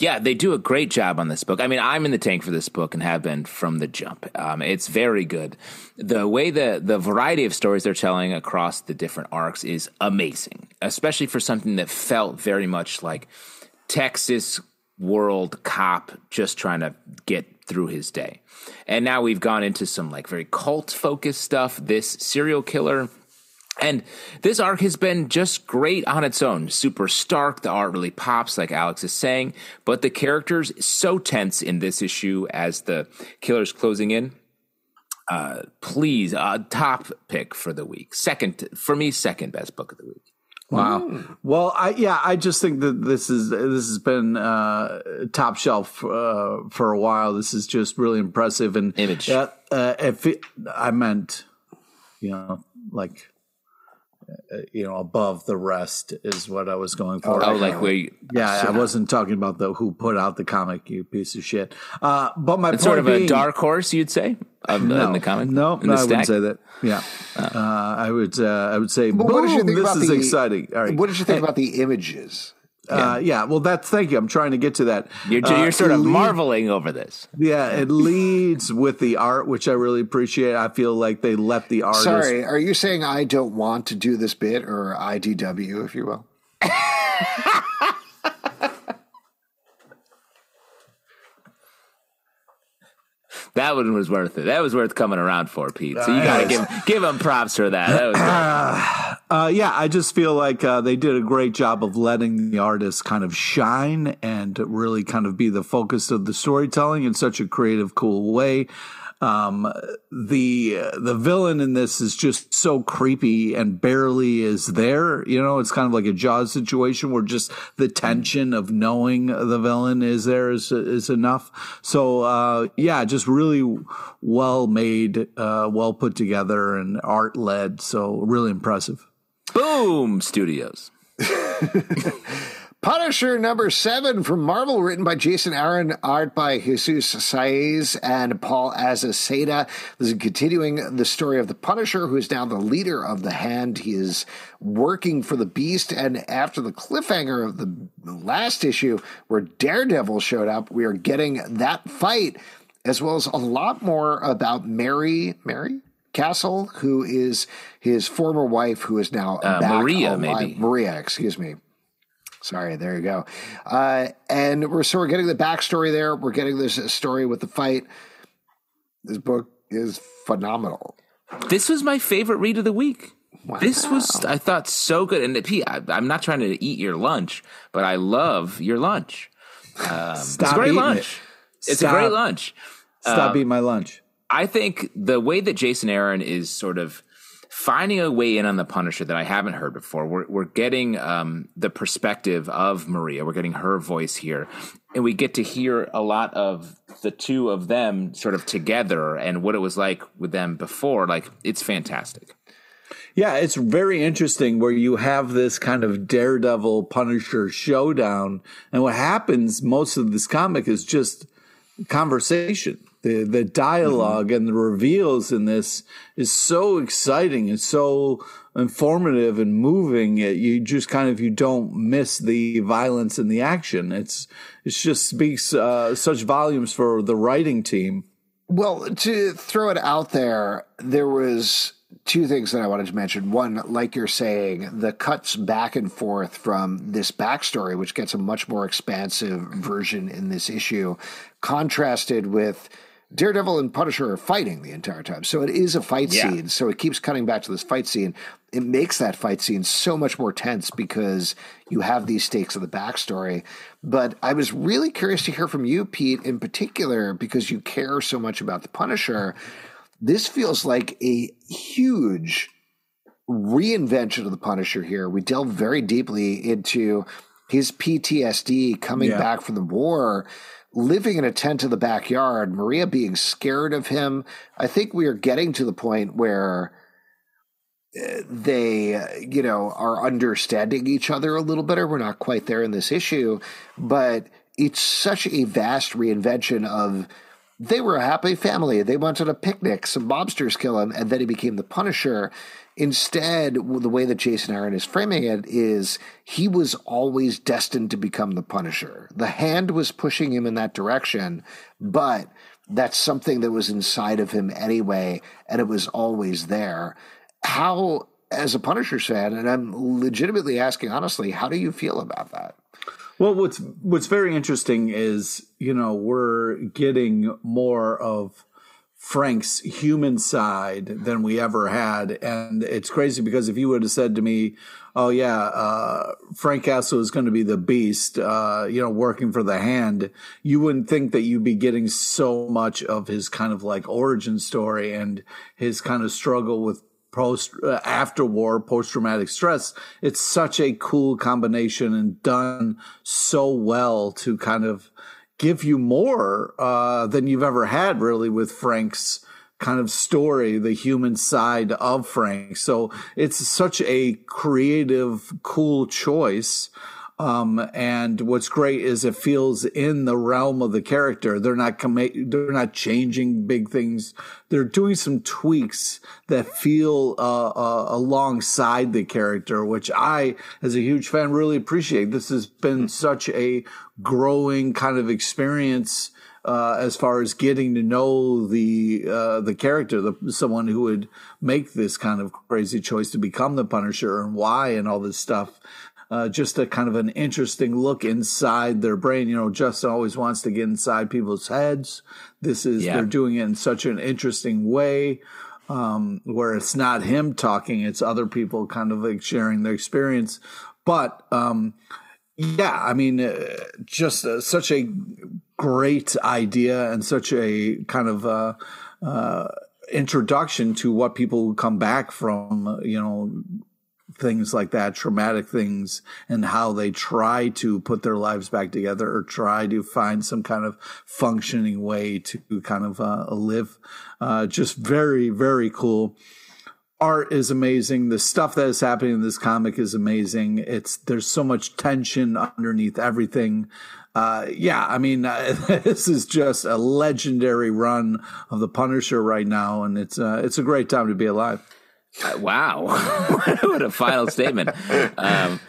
Yeah, they do a great job on this book. I mean, I'm in the tank for this book and have been from the jump. Um, it's very good. The way the, the variety of stories they're telling across the different arcs is amazing, especially for something that felt very much like Texas world cop just trying to get through his day. And now we've gone into some like very cult-focused stuff, this serial killer. And this arc has been just great on its own. Super stark. The art really pops, like Alex is saying. But the characters, so tense in this issue as the killer's closing in. Uh, please, uh, top pick for the week. Second, for me, second best book of the week. Wow. Mm. Well, I, yeah, I just think that this is this has been uh, top shelf uh, for a while. This is just really impressive. And Image. Uh, uh, if it, I meant, you know, like... you know, above the rest is what I was going for. Oh, like we, yeah, I wasn't talking about the who put out the comic, you piece of shit. Uh, but my point sort of being, a dark horse, you'd say, of, no, in the comic. No, no, I wouldn't say that. Yeah, uh, I would. Uh, I would say, well, boom, this is the, exciting. All right, what did you think and, about the images? Yeah. Uh, yeah, well, that's, thank you. I'm trying to get to that. You're, uh, you're sort of lead, marveling over this. Yeah, it leads with the art, which I really appreciate. I feel like they let the artist. Sorry, are you saying I don't want to do this bit, or I D W, if you will? That one was worth it. That was worth coming around for, Pete. So you got to give give them props for that. That was great. Uh, uh, yeah, I just feel like uh, they did a great job of letting the artists kind of shine and really kind of be the focus of the storytelling in such a creative, cool way. Um, the the villain in this is just so creepy and barely is there. You know, it's kind of like a Jaws situation where just the tension of knowing the villain is there is is enough. So uh, yeah, just really well made, uh, well put together, and art led. So really impressive. Boom Studios. Punisher number seven from Marvel, written by Jason Aaron, art by Jesus Saez and Paul Azaceta. This is continuing the story of the Punisher, who is now the leader of the Hand. He is working for the Beast, and after the cliffhanger of the last issue where Daredevil showed up, we are getting that fight, as well as a lot more about Mary, Mary? Castle, who is his former wife, who is now uh, back Maria, alive. maybe. Maria, excuse me. Sorry, there you go. Uh, and we're so we're getting the backstory there. We're getting this story with the fight. This book is phenomenal. This was my favorite read of the week. Wow. This was, I thought, so good. And P, I, I'm not trying to eat your lunch, but I love your lunch. Um, Stop it's a great lunch. It. It's Stop. a great lunch. Stop um, eating my lunch. I think the way that Jason Aaron is sort of finding a way in on the Punisher that I haven't heard before. We're, we're getting um, the perspective of Maria. We're getting her voice here. And we get to hear a lot of the two of them sort of together and what it was like with them before. Like, it's fantastic. Yeah, it's very interesting where you have this kind of Daredevil Punisher showdown. And what happens most of this comic is just conversation. The the dialogue mm-hmm. and the reveals in this is so exciting. It's so informative and moving. You just kind of, you don't miss the violence and the action. It's, it just speaks uh, such volumes for the writing team. Well, to throw it out there, there was two things that I wanted to mention. One, like you're saying, the cuts back and forth from this backstory, which gets a much more expansive version in this issue, contrasted with Daredevil and Punisher are fighting the entire time. So it is a fight yeah. scene. So it keeps cutting back to this fight scene. It makes that fight scene so much more tense because you have these stakes of the backstory. But I was really curious to hear from you, Pete, in particular, because you care so much about the Punisher. This feels like a huge reinvention of the Punisher here. We delve very deeply into his P T S D coming yeah. back from the war, living in a tent in the backyard, Maria being scared of him. I think we are getting to the point where they, you know, are understanding each other a little better. We're not quite there in this issue, but it's such a vast reinvention of they were a happy family. They went on a picnic. Some mobsters kill him, and then he became the Punisher. Instead, the way that Jason Aaron is framing it is he was always destined to become the Punisher. The Hand was pushing him in that direction, but that's something that was inside of him anyway, and it was always there. How, as a Punisher fan, and I'm legitimately asking honestly, how do you feel about that? Well, what's what's very interesting is, you know, we're getting more of Frank's human side than we ever had. And it's crazy because if you would have said to me, oh, yeah, uh, Frank Castle is going to be the Beast, uh, you know, working for the Hand, you wouldn't think that you'd be getting so much of his kind of like origin story and his kind of struggle with post uh, after war post-traumatic stress. It's such a cool combination and done so well to kind of give you more uh than you've ever had really with Frank's kind of story, the human side of Frank. So it's such a creative, cool choice. Um, and what's great is it feels in the realm of the character. They're not com- they're not changing big things. They're doing some tweaks that feel uh, uh, alongside the character, which I, as a huge fan, really appreciate. This has been such a growing kind of experience uh, as far as getting to know the uh, the character, the someone who would make this kind of crazy choice to become the Punisher and why and all this stuff. Uh, just a kind of an interesting look inside their brain. You know, Justin always wants to get inside people's heads. This is, yeah. they're doing it in such an interesting way, um, where it's not him talking, it's other people kind of like sharing their experience. But, um, yeah, I mean, uh, just uh, such a great idea and such a kind of, uh, uh, introduction to what people would come back from, you know, things like that, traumatic things, and how they try to put their lives back together or try to find some kind of functioning way to kind of uh, live. Uh, just very, very cool. Art is amazing. The stuff that is happening in this comic is amazing. It's there's so much tension underneath everything. Uh, yeah, I mean, uh, this is just a legendary run of the Punisher right now, and it's uh, it's a great time to be alive. Wow. What a final statement. Um,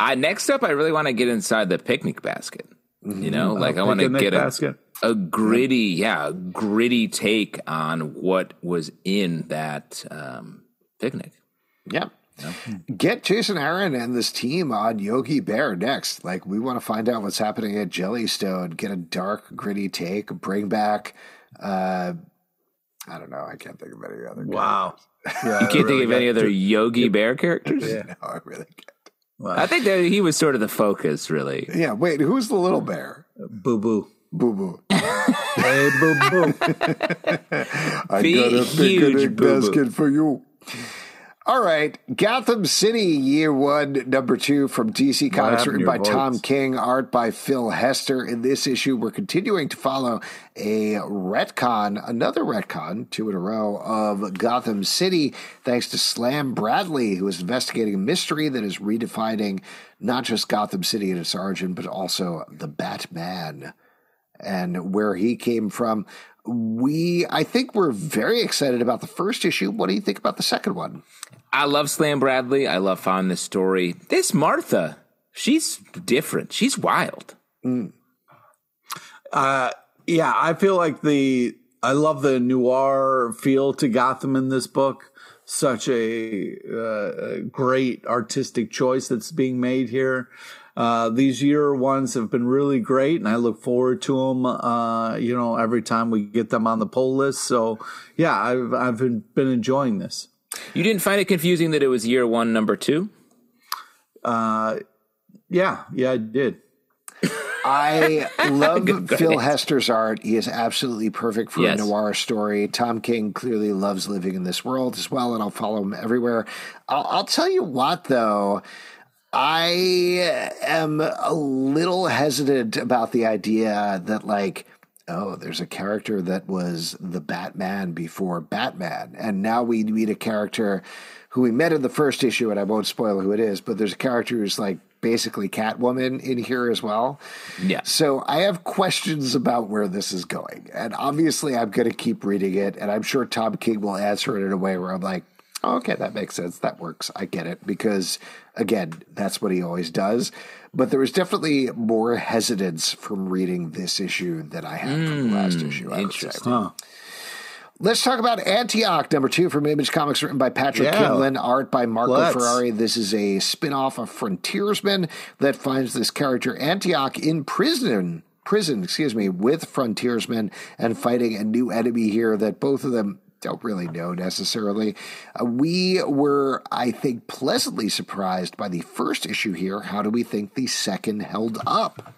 I next up, I really want to get inside the picnic basket. You know, like I want to get a, a gritty, yeah, a gritty take on what was in that um, picnic. Yeah. Get Jason Aaron and this team on Yogi Bear next. Like, we want to find out what's happening at Jellystone, get a dark, gritty take, bring back, uh, I don't know, I can't think of any other. Wow. Yeah, you can't really think of any other Yogi Bear characters? Yeah. No, I really can't. Wow. I think that he was sort of the focus, really. Yeah, wait, who's the little bear? Boo-boo. Boo-boo. Hey, boo-boo. I got a picnic basket for you. All right, Gotham City, year one, number two from D C Comics, written by Tom King, art by Phil Hester. In this issue, we're continuing to follow a retcon, another retcon, two in a row, of Gotham City, thanks to Slam Bradley, who is investigating a mystery that is redefining not just Gotham City and its origin, but also the Batman and where he came from. We, I think we're very excited about the first issue. What do you think about the second one? I love Slam Bradley. I love following this story. This Martha, she's different. She's wild. Mm. Uh, yeah, I feel like the, I love the noir feel to Gotham in this book. Such a uh, great artistic choice that's being made here. Uh, these year ones have been really great, and I look forward to them, uh, you know, every time we get them on the poll list. So, yeah, I've, I've been enjoying this. You didn't find it confusing that it was year one, number two? Uh, yeah, yeah, I did. I love Phil Hester's art. He is absolutely perfect for yes. a noir story. Tom King clearly loves living in this world as well, and I'll follow him everywhere. I'll, I'll tell you what, though. I am a little hesitant about the idea that, like, oh, there's a character that was the Batman before Batman, and now we meet a character who we met in the first issue, and I won't spoil who it is, but there's a character who's, like, basically Catwoman in here as well. Yeah. So I have questions about where this is going, and obviously I'm going to keep reading it, and I'm sure Tom King will answer it in a way where I'm like, okay, that makes sense. That works. I get it. Because, again, that's what he always does. But there was definitely more hesitance from reading this issue than I had mm, from the last issue. I interesting. Huh. Let's talk about Antioch, number two from Image Comics, written by Patrick yeah. Kinlan, art by Marco Let's. Ferrari. This is a spinoff of Frontiersman that finds this character Antioch in prison, prison, excuse me, with Frontiersman and fighting a new enemy here that both of them don't really know necessarily. Uh, we were, I think, pleasantly surprised by the first issue here. How do we think the second held up?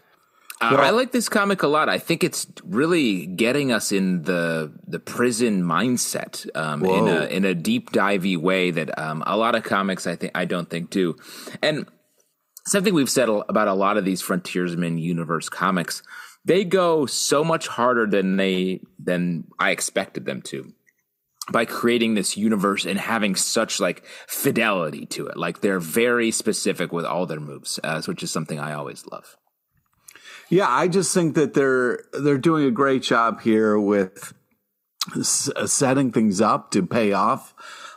Uh, well, I like this comic a lot. I think it's really getting us in the the prison mindset um, in a in a deep divey way that um, a lot of comics I think I don't think do. And something we've said about a lot of these Frontiersman universe comics, they go so much harder than they than I expected them to, by creating this universe and having such, like, fidelity to it. Like, they're very specific with all their moves, uh, which is something I always love. Yeah, I just think that they're they're doing a great job here with s- setting things up to pay off.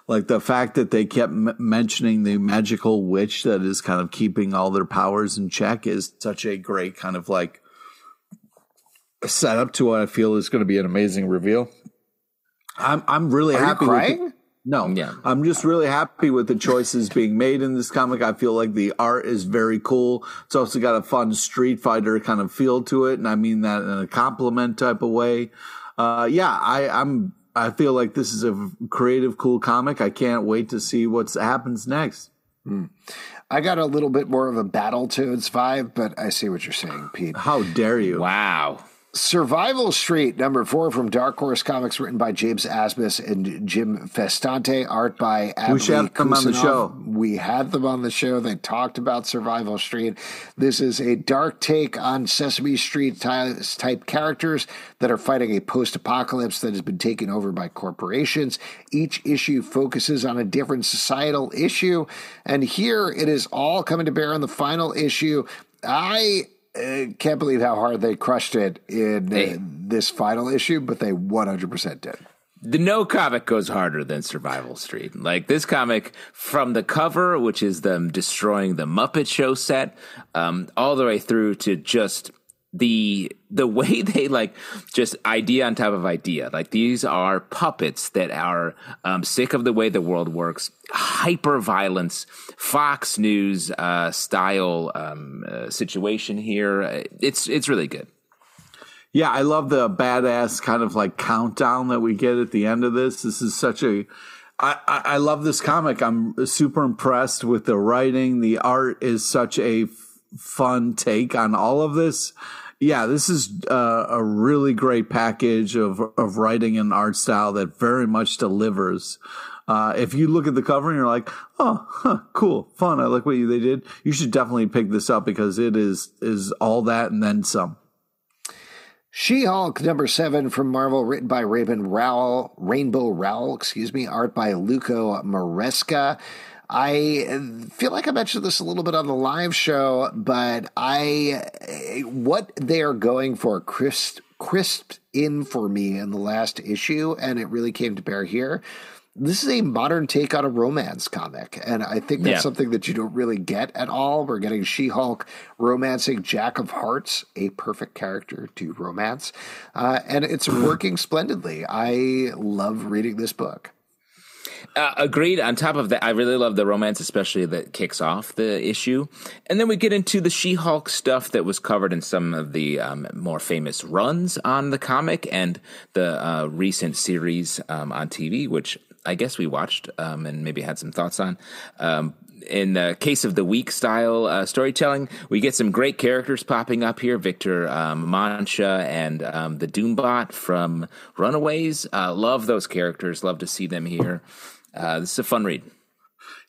Like, the fact that they kept m- mentioning the magical witch that is kind of keeping all their powers in check is such a great kind of, like, setup to what I feel is going to be an amazing reveal. I'm I'm really Are happy. You crying? With the, no, yeah. I'm just really happy with the choices being made in this comic. I feel like the art is very cool. It's also got a fun Street Fighter kind of feel to it, and I mean that in a compliment type of way. Uh, yeah, I, I'm. I feel like this is a creative, cool comic. I can't wait to see what happens next. Hmm. I got a little bit more of a Battletoads vibe, but I see what you're saying, Pete. How dare you? Wow. Survival Street, number four from Dark Horse Comics, written by James Asmus and Jim Festante, art by Abby We had them on the show. We had them on the show. They talked about Survival Street. This is a dark take on Sesame Street type characters that are fighting a post-apocalypse that has been taken over by corporations. Each issue focuses on a different societal issue, and here it is all coming to bear on the final issue. I... I can't believe how hard they crushed it in hey. this final issue, but they one hundred percent did. The no comic goes harder than Survival Street. Like this comic, from the cover, which is them destroying the Muppet Show set, um, all the way through to just the the way they like just idea on top of idea. Like these are puppets that are um, sick of the way the world works. Hyper violence, Fox News uh, style um, uh, situation here. It's it's really good. Yeah, I love the badass kind of like countdown that we get at the end of this. This is such a I, I, I love this comic. I'm super impressed with the writing. The art is such a f- fun take on all of this. Yeah, this is uh, a really great package of of writing and art style that very much delivers. Uh, if you look at the cover and you're like, oh, huh, cool, fun, I like what they did, you should definitely pick this up because it is is all that and then some. She-Hulk, number seven from Marvel, written by Raven Rowell, Rainbow Rowell, excuse me, art by Luco Maresca. I feel like I mentioned this a little bit on the live show, but I what they're going for crisped, crisped in for me in the last issue, and it really came to bear here. This is a modern take on a romance comic, and I think that's yeah. something that you don't really get at all. We're getting She-Hulk romancing Jack of Hearts, a perfect character to romance, uh, and it's working splendidly. I love reading this book. Uh, agreed. On top of that, I really love the romance, especially that kicks off the issue. And then we get into the She-Hulk stuff that was covered in some of the um, more famous runs on the comic and the uh, recent series um, on T V, which I guess we watched um, and maybe had some thoughts on. Um, in the case of the week style uh, storytelling, we get some great characters popping up here. Victor um, Mancha and um, the Doombot from Runaways. Uh, love those characters. Love to see them here. Uh, this is a fun read.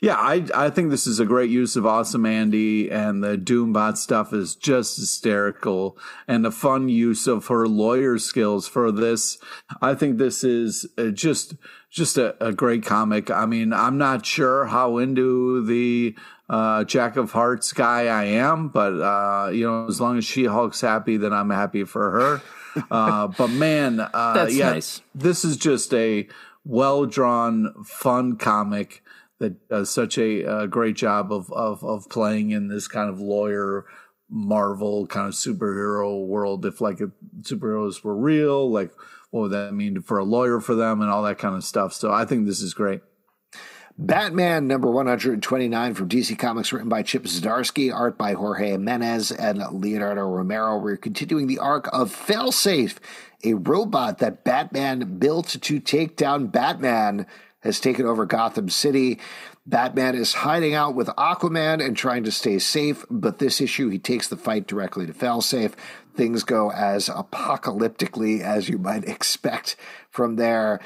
Yeah, I I think this is a great use of Awesome Andy, and the Doombot stuff is just hysterical, and the fun use of her lawyer skills for this. I think this is just just a, a great comic. I mean, I'm not sure how into the uh, Jack of Hearts guy I am, but uh, you know, as long as She-Hulk's happy, then I'm happy for her. Uh, but man, uh, That's yeah, nice. This is just a well-drawn, fun comic that does such a uh, great job of, of of playing in this kind of lawyer Marvel kind of superhero world. If like if superheroes were real, like what would that mean for a lawyer for them and all that kind of stuff. So I think this is great. Batman, number one hundred twenty-nine from D C Comics, written by Chip Zdarsky, art by Jorge Menez and Leonardo Romero. We're continuing the arc of Failsafe, a robot that Batman built to take down Batman, has taken over Gotham City. Batman is hiding out with Aquaman and trying to stay safe, but this issue, he takes the fight directly to Failsafe. Things go as apocalyptically as you might expect from there.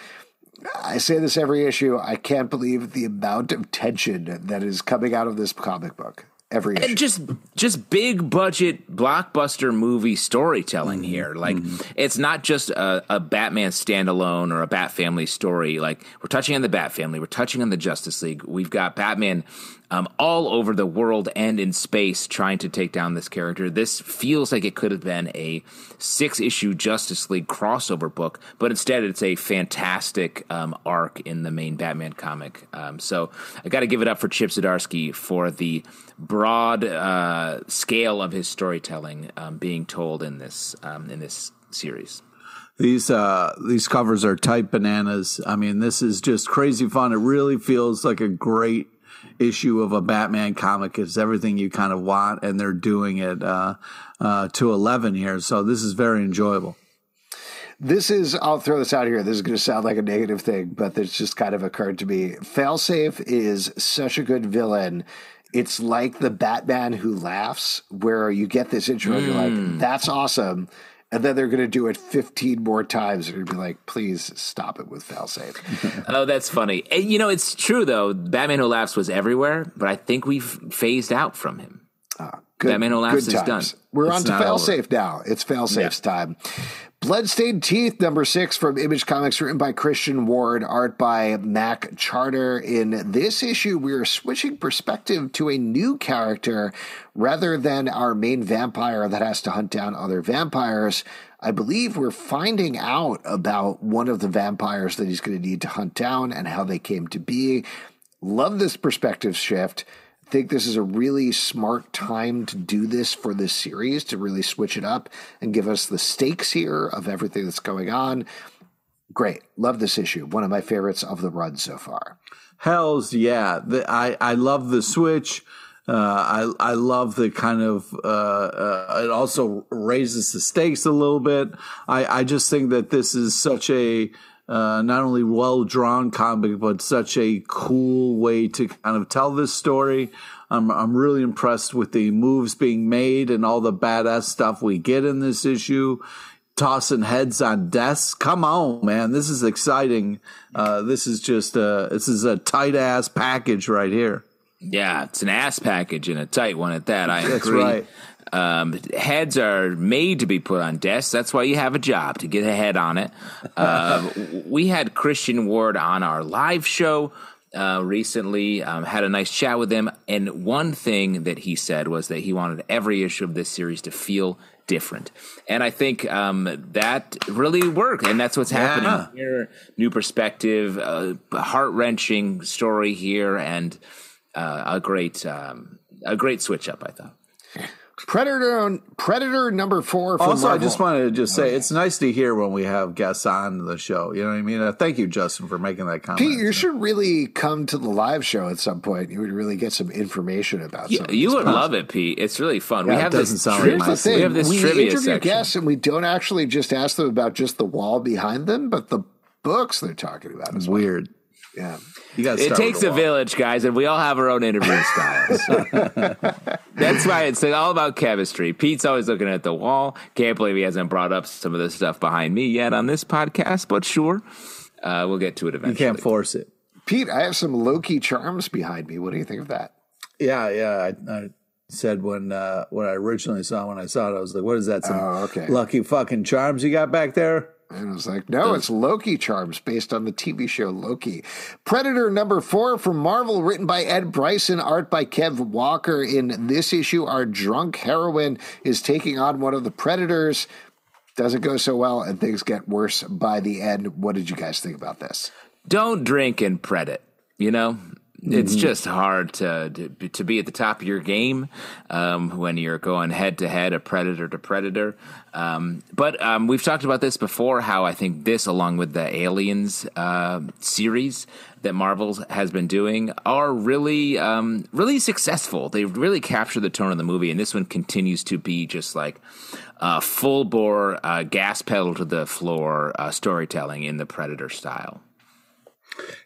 I say this every issue. I can't believe the amount of tension that is coming out of this comic book. Every issue. And just just big budget blockbuster movie storytelling mm-hmm. here. Like mm-hmm. it's not just a, a Batman standalone or a Bat Family story. Like we're touching on the Bat Family, we're touching on the Justice League. We've got Batman um, all over the world and in space trying to take down this character. This feels like it could have been a six issue Justice League crossover book, but instead it's a fantastic um, arc in the main Batman comic. Um, so I got to give it up for Chip Zdarsky for the broad uh, scale of his storytelling um, being told in this um, in this series. These uh, these covers are tight bananas. I mean, this is just crazy fun. It really feels like a great issue of a Batman comic. It's everything you kind of want, and they're doing it uh, uh, to eleven here. So this is very enjoyable. This is, I'll throw this out here. This is going to sound like a negative thing, but this just kind of occurred to me. Failsafe is such a good villain. It's like the Batman Who Laughs, where you get this intro, mm. you're like, that's awesome. And then they're going to do it fifteen more times. They're going to be like, please stop it with failsafe. Oh, that's funny. You know, it's true, though. Batman Who Laughs was everywhere, but I think we've phased out from him. Ah, good, Batman Who Laughs is done. We're it's on to failsafe now. It's failsafe's yeah. time. Bloodstained Teeth, number six from Image Comics, written by Christian Ward, art by Mac Charter. In this issue, we are switching perspective to a new character rather than our main vampire that has to hunt down other vampires. I believe we're finding out about one of the vampires that he's going to need to hunt down and how they came to be. Love this perspective shift. Think this is a really smart time to do this for this series, to really switch it up and give us the stakes here of everything that's going on. Great. Love this issue. One of my favorites of the run so far. Hells yeah. The, I, I love the switch. Uh, I I love the kind of uh, uh, it also raises the stakes a little bit. I, I just think that this is such a Uh, not only well-drawn comic, but such a cool way to kind of tell this story. I'm, I'm really impressed with the moves being made and all the badass stuff we get in this issue. Tossing heads on desks. Come on, man. This is exciting. Uh, this is just a, this is a tight-ass package right here. Yeah, it's an ass package and a tight one at that. I That's agree. Right. Um, heads are made to be put on desks. That's why you have a job, to get a head on it. Uh, we had Christian Ward on our live show uh, recently, um, had a nice chat with him. And one thing that he said was that he wanted every issue of this series to feel different. And I think um, that really worked. And that's what's happening yeah. here. New perspective, uh, heart-wrenching story here, and uh, a great, um, a great switch up, I thought. Predator Predator number four. From also, Marvel. I just wanted to just say, okay. It's nice to hear when we have guests on the show. You know what I mean? Uh, thank you, Justin, for making that comment. Pete, you should really come to the live show at some point. You would really get some information about yeah, something. You would possible. Love it, Pete. It's really fun. Yeah, we, have this tri- like we have this we trivia interview section. Guests, and we don't actually just ask them about just the wall behind them, but the books they're talking about. It's weird. Well. Yeah, you gotta start it takes a wall. Village, guys, and we all have our own interview styles. That's why it's all about chemistry. Pete's always looking at the wall. Can't believe he hasn't brought up some of the stuff behind me yet on this podcast, but sure, uh, we'll get to it eventually. You can't force it. Pete, I have some low-key charms behind me. What do you think of that? Yeah, yeah, I... I said when uh, what I originally saw when I saw it, I was like, what is that? Some oh, okay. Lucky fucking charms you got back there? And I was like, no, it's Loki charms based on the T V show Loki. Predator number four from Marvel, written by Ed Bryson, art by Kev Walker. In this issue, our drunk heroine is taking on one of the Predators. Doesn't go so well, and things get worse by the end. What did you guys think about this? Don't drink and pred it, you know? It's just hard to, to to be at the top of your game um, when you're going head-to-head, a predator to predator. Um, but um, we've talked about this before, how I think this, along with the Aliens uh, series that Marvel has been doing, are really, um, really successful. They really capture the tone of the movie, and this one continues to be just like uh, full-bore, uh, gas-pedal-to-the-floor uh, storytelling in the Predator style.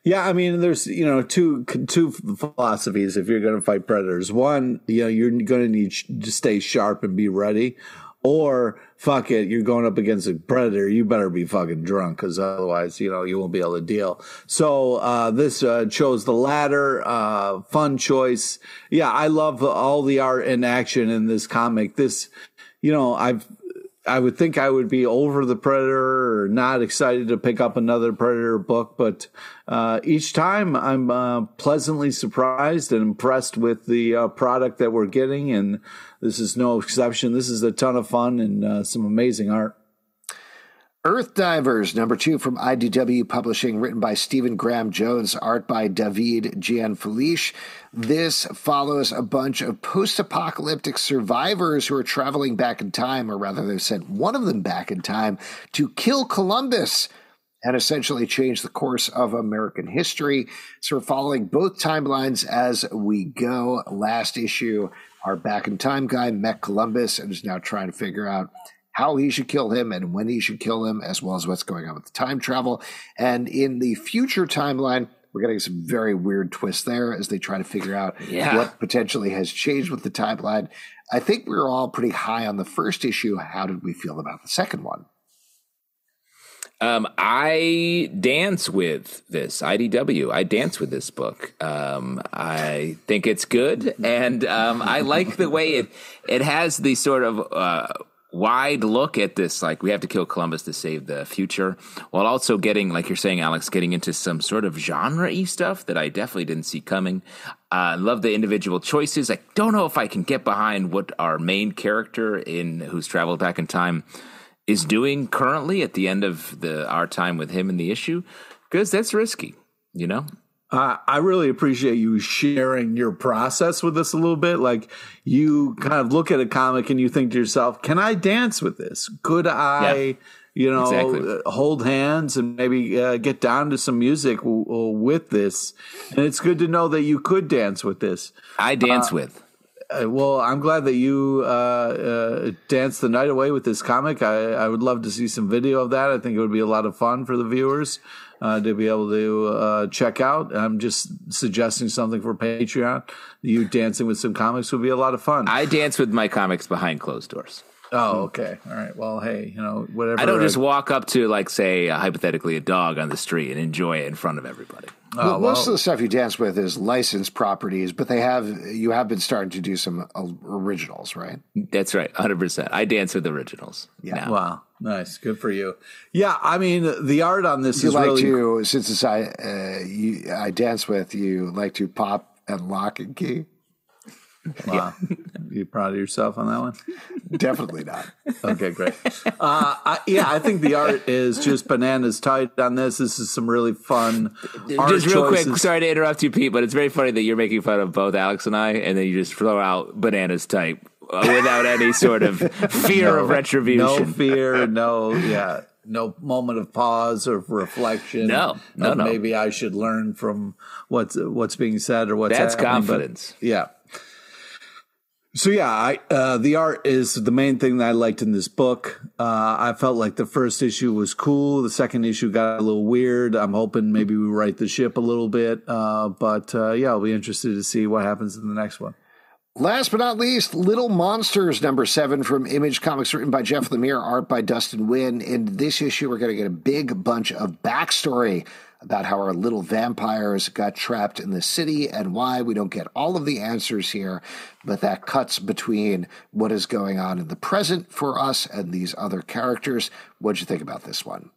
Yeah, I mean, there's, you know, two two philosophies if you're going to fight predators. One, you know, you're going to need to stay sharp and be ready. Or, fuck it, you're going up against a predator, you better be fucking drunk, because otherwise, you know, you won't be able to deal. So uh, this uh, chose the latter, uh, fun choice. Yeah, I love all the art and action in this comic. This, you know, I've... I would think I would be over the Predator or not excited to pick up another Predator book, but uh, each time I'm uh, pleasantly surprised and impressed with the uh, product that we're getting, and this is no exception. This is a ton of fun and uh, some amazing art. Earthdivers, number two from I D W Publishing, written by Stephen Graham Jones, art by David Gianfelice. This follows a bunch of post-apocalyptic survivors who are traveling back in time, or rather they've sent one of them back in time to kill Columbus and essentially change the course of American history. So we're following both timelines as we go. Last issue, our back-in-time guy met Columbus and is now trying to figure out how he should kill him and when he should kill him, as well as what's going on with the time travel. And in the future timeline, we're getting some very weird twists there as they try to figure out yeah. what potentially has changed with the timeline. I think we were all pretty high on the first issue. How did we feel about the second one? Um, I dance with this I D W. I dance with this book. Um, I think it's good. And um, I like the way it, it has the sort of uh, wide look at this, like we have to kill Columbus to save the future, while also getting, like you're saying, Alex, getting into some sort of genre-y stuff that I definitely didn't see coming. I uh, love the individual choices. I don't know if I can get behind what our main character in who's traveled back in time is doing currently at the end of the our time with him in the issue, because that's risky, you know? Uh, I really appreciate you sharing your process with us a little bit. Like, you kind of look at a comic and you think to yourself, can I dance with this? Could I, yeah, you know, exactly. hold hands and maybe uh, get down to some music w- w- with this? And it's good to know that you could dance with this. I dance uh, with. Uh, well, I'm glad that you uh, uh, danced the night away with this comic. I, I would love to see some video of that. I think it would be a lot of fun for the viewers uh, to be able to uh, check out. I'm just suggesting something for Patreon. You dancing with some comics would be a lot of fun. I dance with my comics behind closed doors. Oh, okay. All right. Well, hey, you know, whatever. I don't just I, walk up to, like, say, uh, hypothetically, a dog on the street and enjoy it in front of everybody. Well, oh, most well. of the stuff you dance with is licensed properties, but they have you have been starting to do some originals, right? That's right. one hundred percent. I dance with originals. Yeah. Now. Wow. Nice. Good for you. Yeah. I mean, the art on this you is like really to, since it's I, uh, you, I dance with, you like to pop and lock and key. Wow. Yeah. You proud of yourself on that one? Definitely not. Okay, great. Uh, I, yeah, I think the art is just bananas tight on this. This is some really fun art Just real choices. quick, sorry to interrupt you, Pete, but it's very funny that you're making fun of both Alex and I, and then you just throw out bananas tight uh, without any sort of fear no, of retribution. No fear, no, yeah, no moment of pause or reflection. No, no, no. Maybe I should learn from what's, what's being said or what's That's happening. confidence. But, yeah. So, yeah, I, uh, the art is the main thing that I liked in this book. Uh, I felt like the first issue was cool. The second issue got a little weird. I'm hoping maybe we right the ship a little bit. Uh, but, uh, yeah, I'll be interested to see what happens in the next one. Last but not least, Little Monsters, number seven from Image Comics, written by Jeff Lemire, art by Dustin Wynn. In this issue, we're going to get a big bunch of backstory about how our little vampires got trapped in the city and why. We don't get all of the answers here, but that cuts between what is going on in the present for us and these other characters. What'd you think about this one?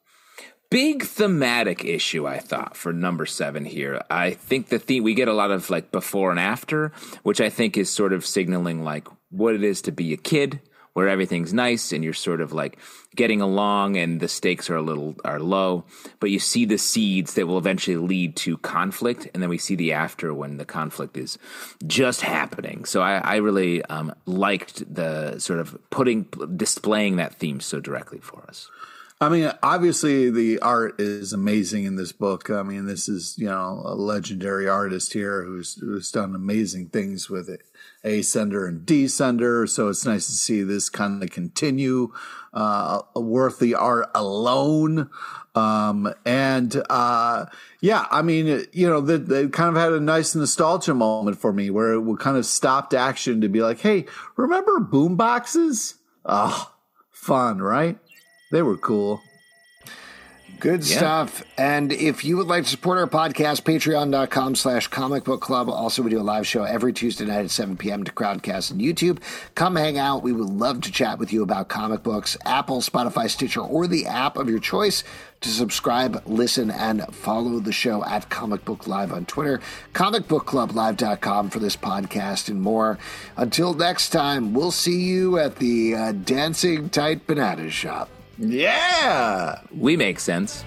Big thematic issue, I thought, for number seven here. I think the theme, we get a lot of like before and after, which I think is sort of signaling like what it is to be a kid, where everything's nice and you're sort of like getting along and the stakes are a little are low, but you see the seeds that will eventually lead to conflict. And then we see the after when the conflict is just happening. So I, I really um, liked the sort of putting, displaying that theme so directly for us. I mean, obviously the art is amazing in this book. I mean, this is, you know, a legendary artist here who's, who's done amazing things with it. Ascender and Descender, so it's nice to see this kind of continue. Uh, worth the art alone. Um, and uh, yeah, I mean, you know, they, they kind of had a nice nostalgia moment for me where it kind of stopped action to be like, hey, remember boom boxes? Oh, fun, right? They were cool. Good yeah. stuff. And if you would like to support our podcast, patreon.com slash comic book club. Also, we do a live show every Tuesday night at seven p.m. to Crowdcast and YouTube. Come hang out. We would love to chat with you about comic books, Apple, Spotify, Stitcher, or the app of your choice. To subscribe, listen, and follow the show at Comic Book Live on Twitter, comic book club live dot com for this podcast and more. Until next time, we'll see you at the uh, Dancing Tight Banana Shop. Yeah! We make sense.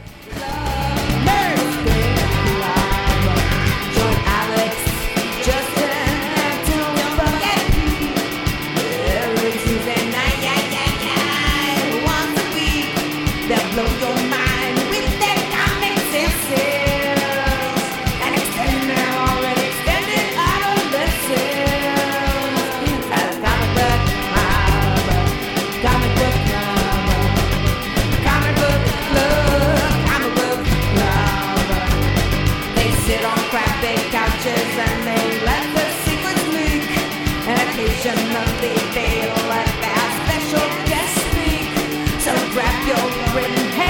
Just nothing. written.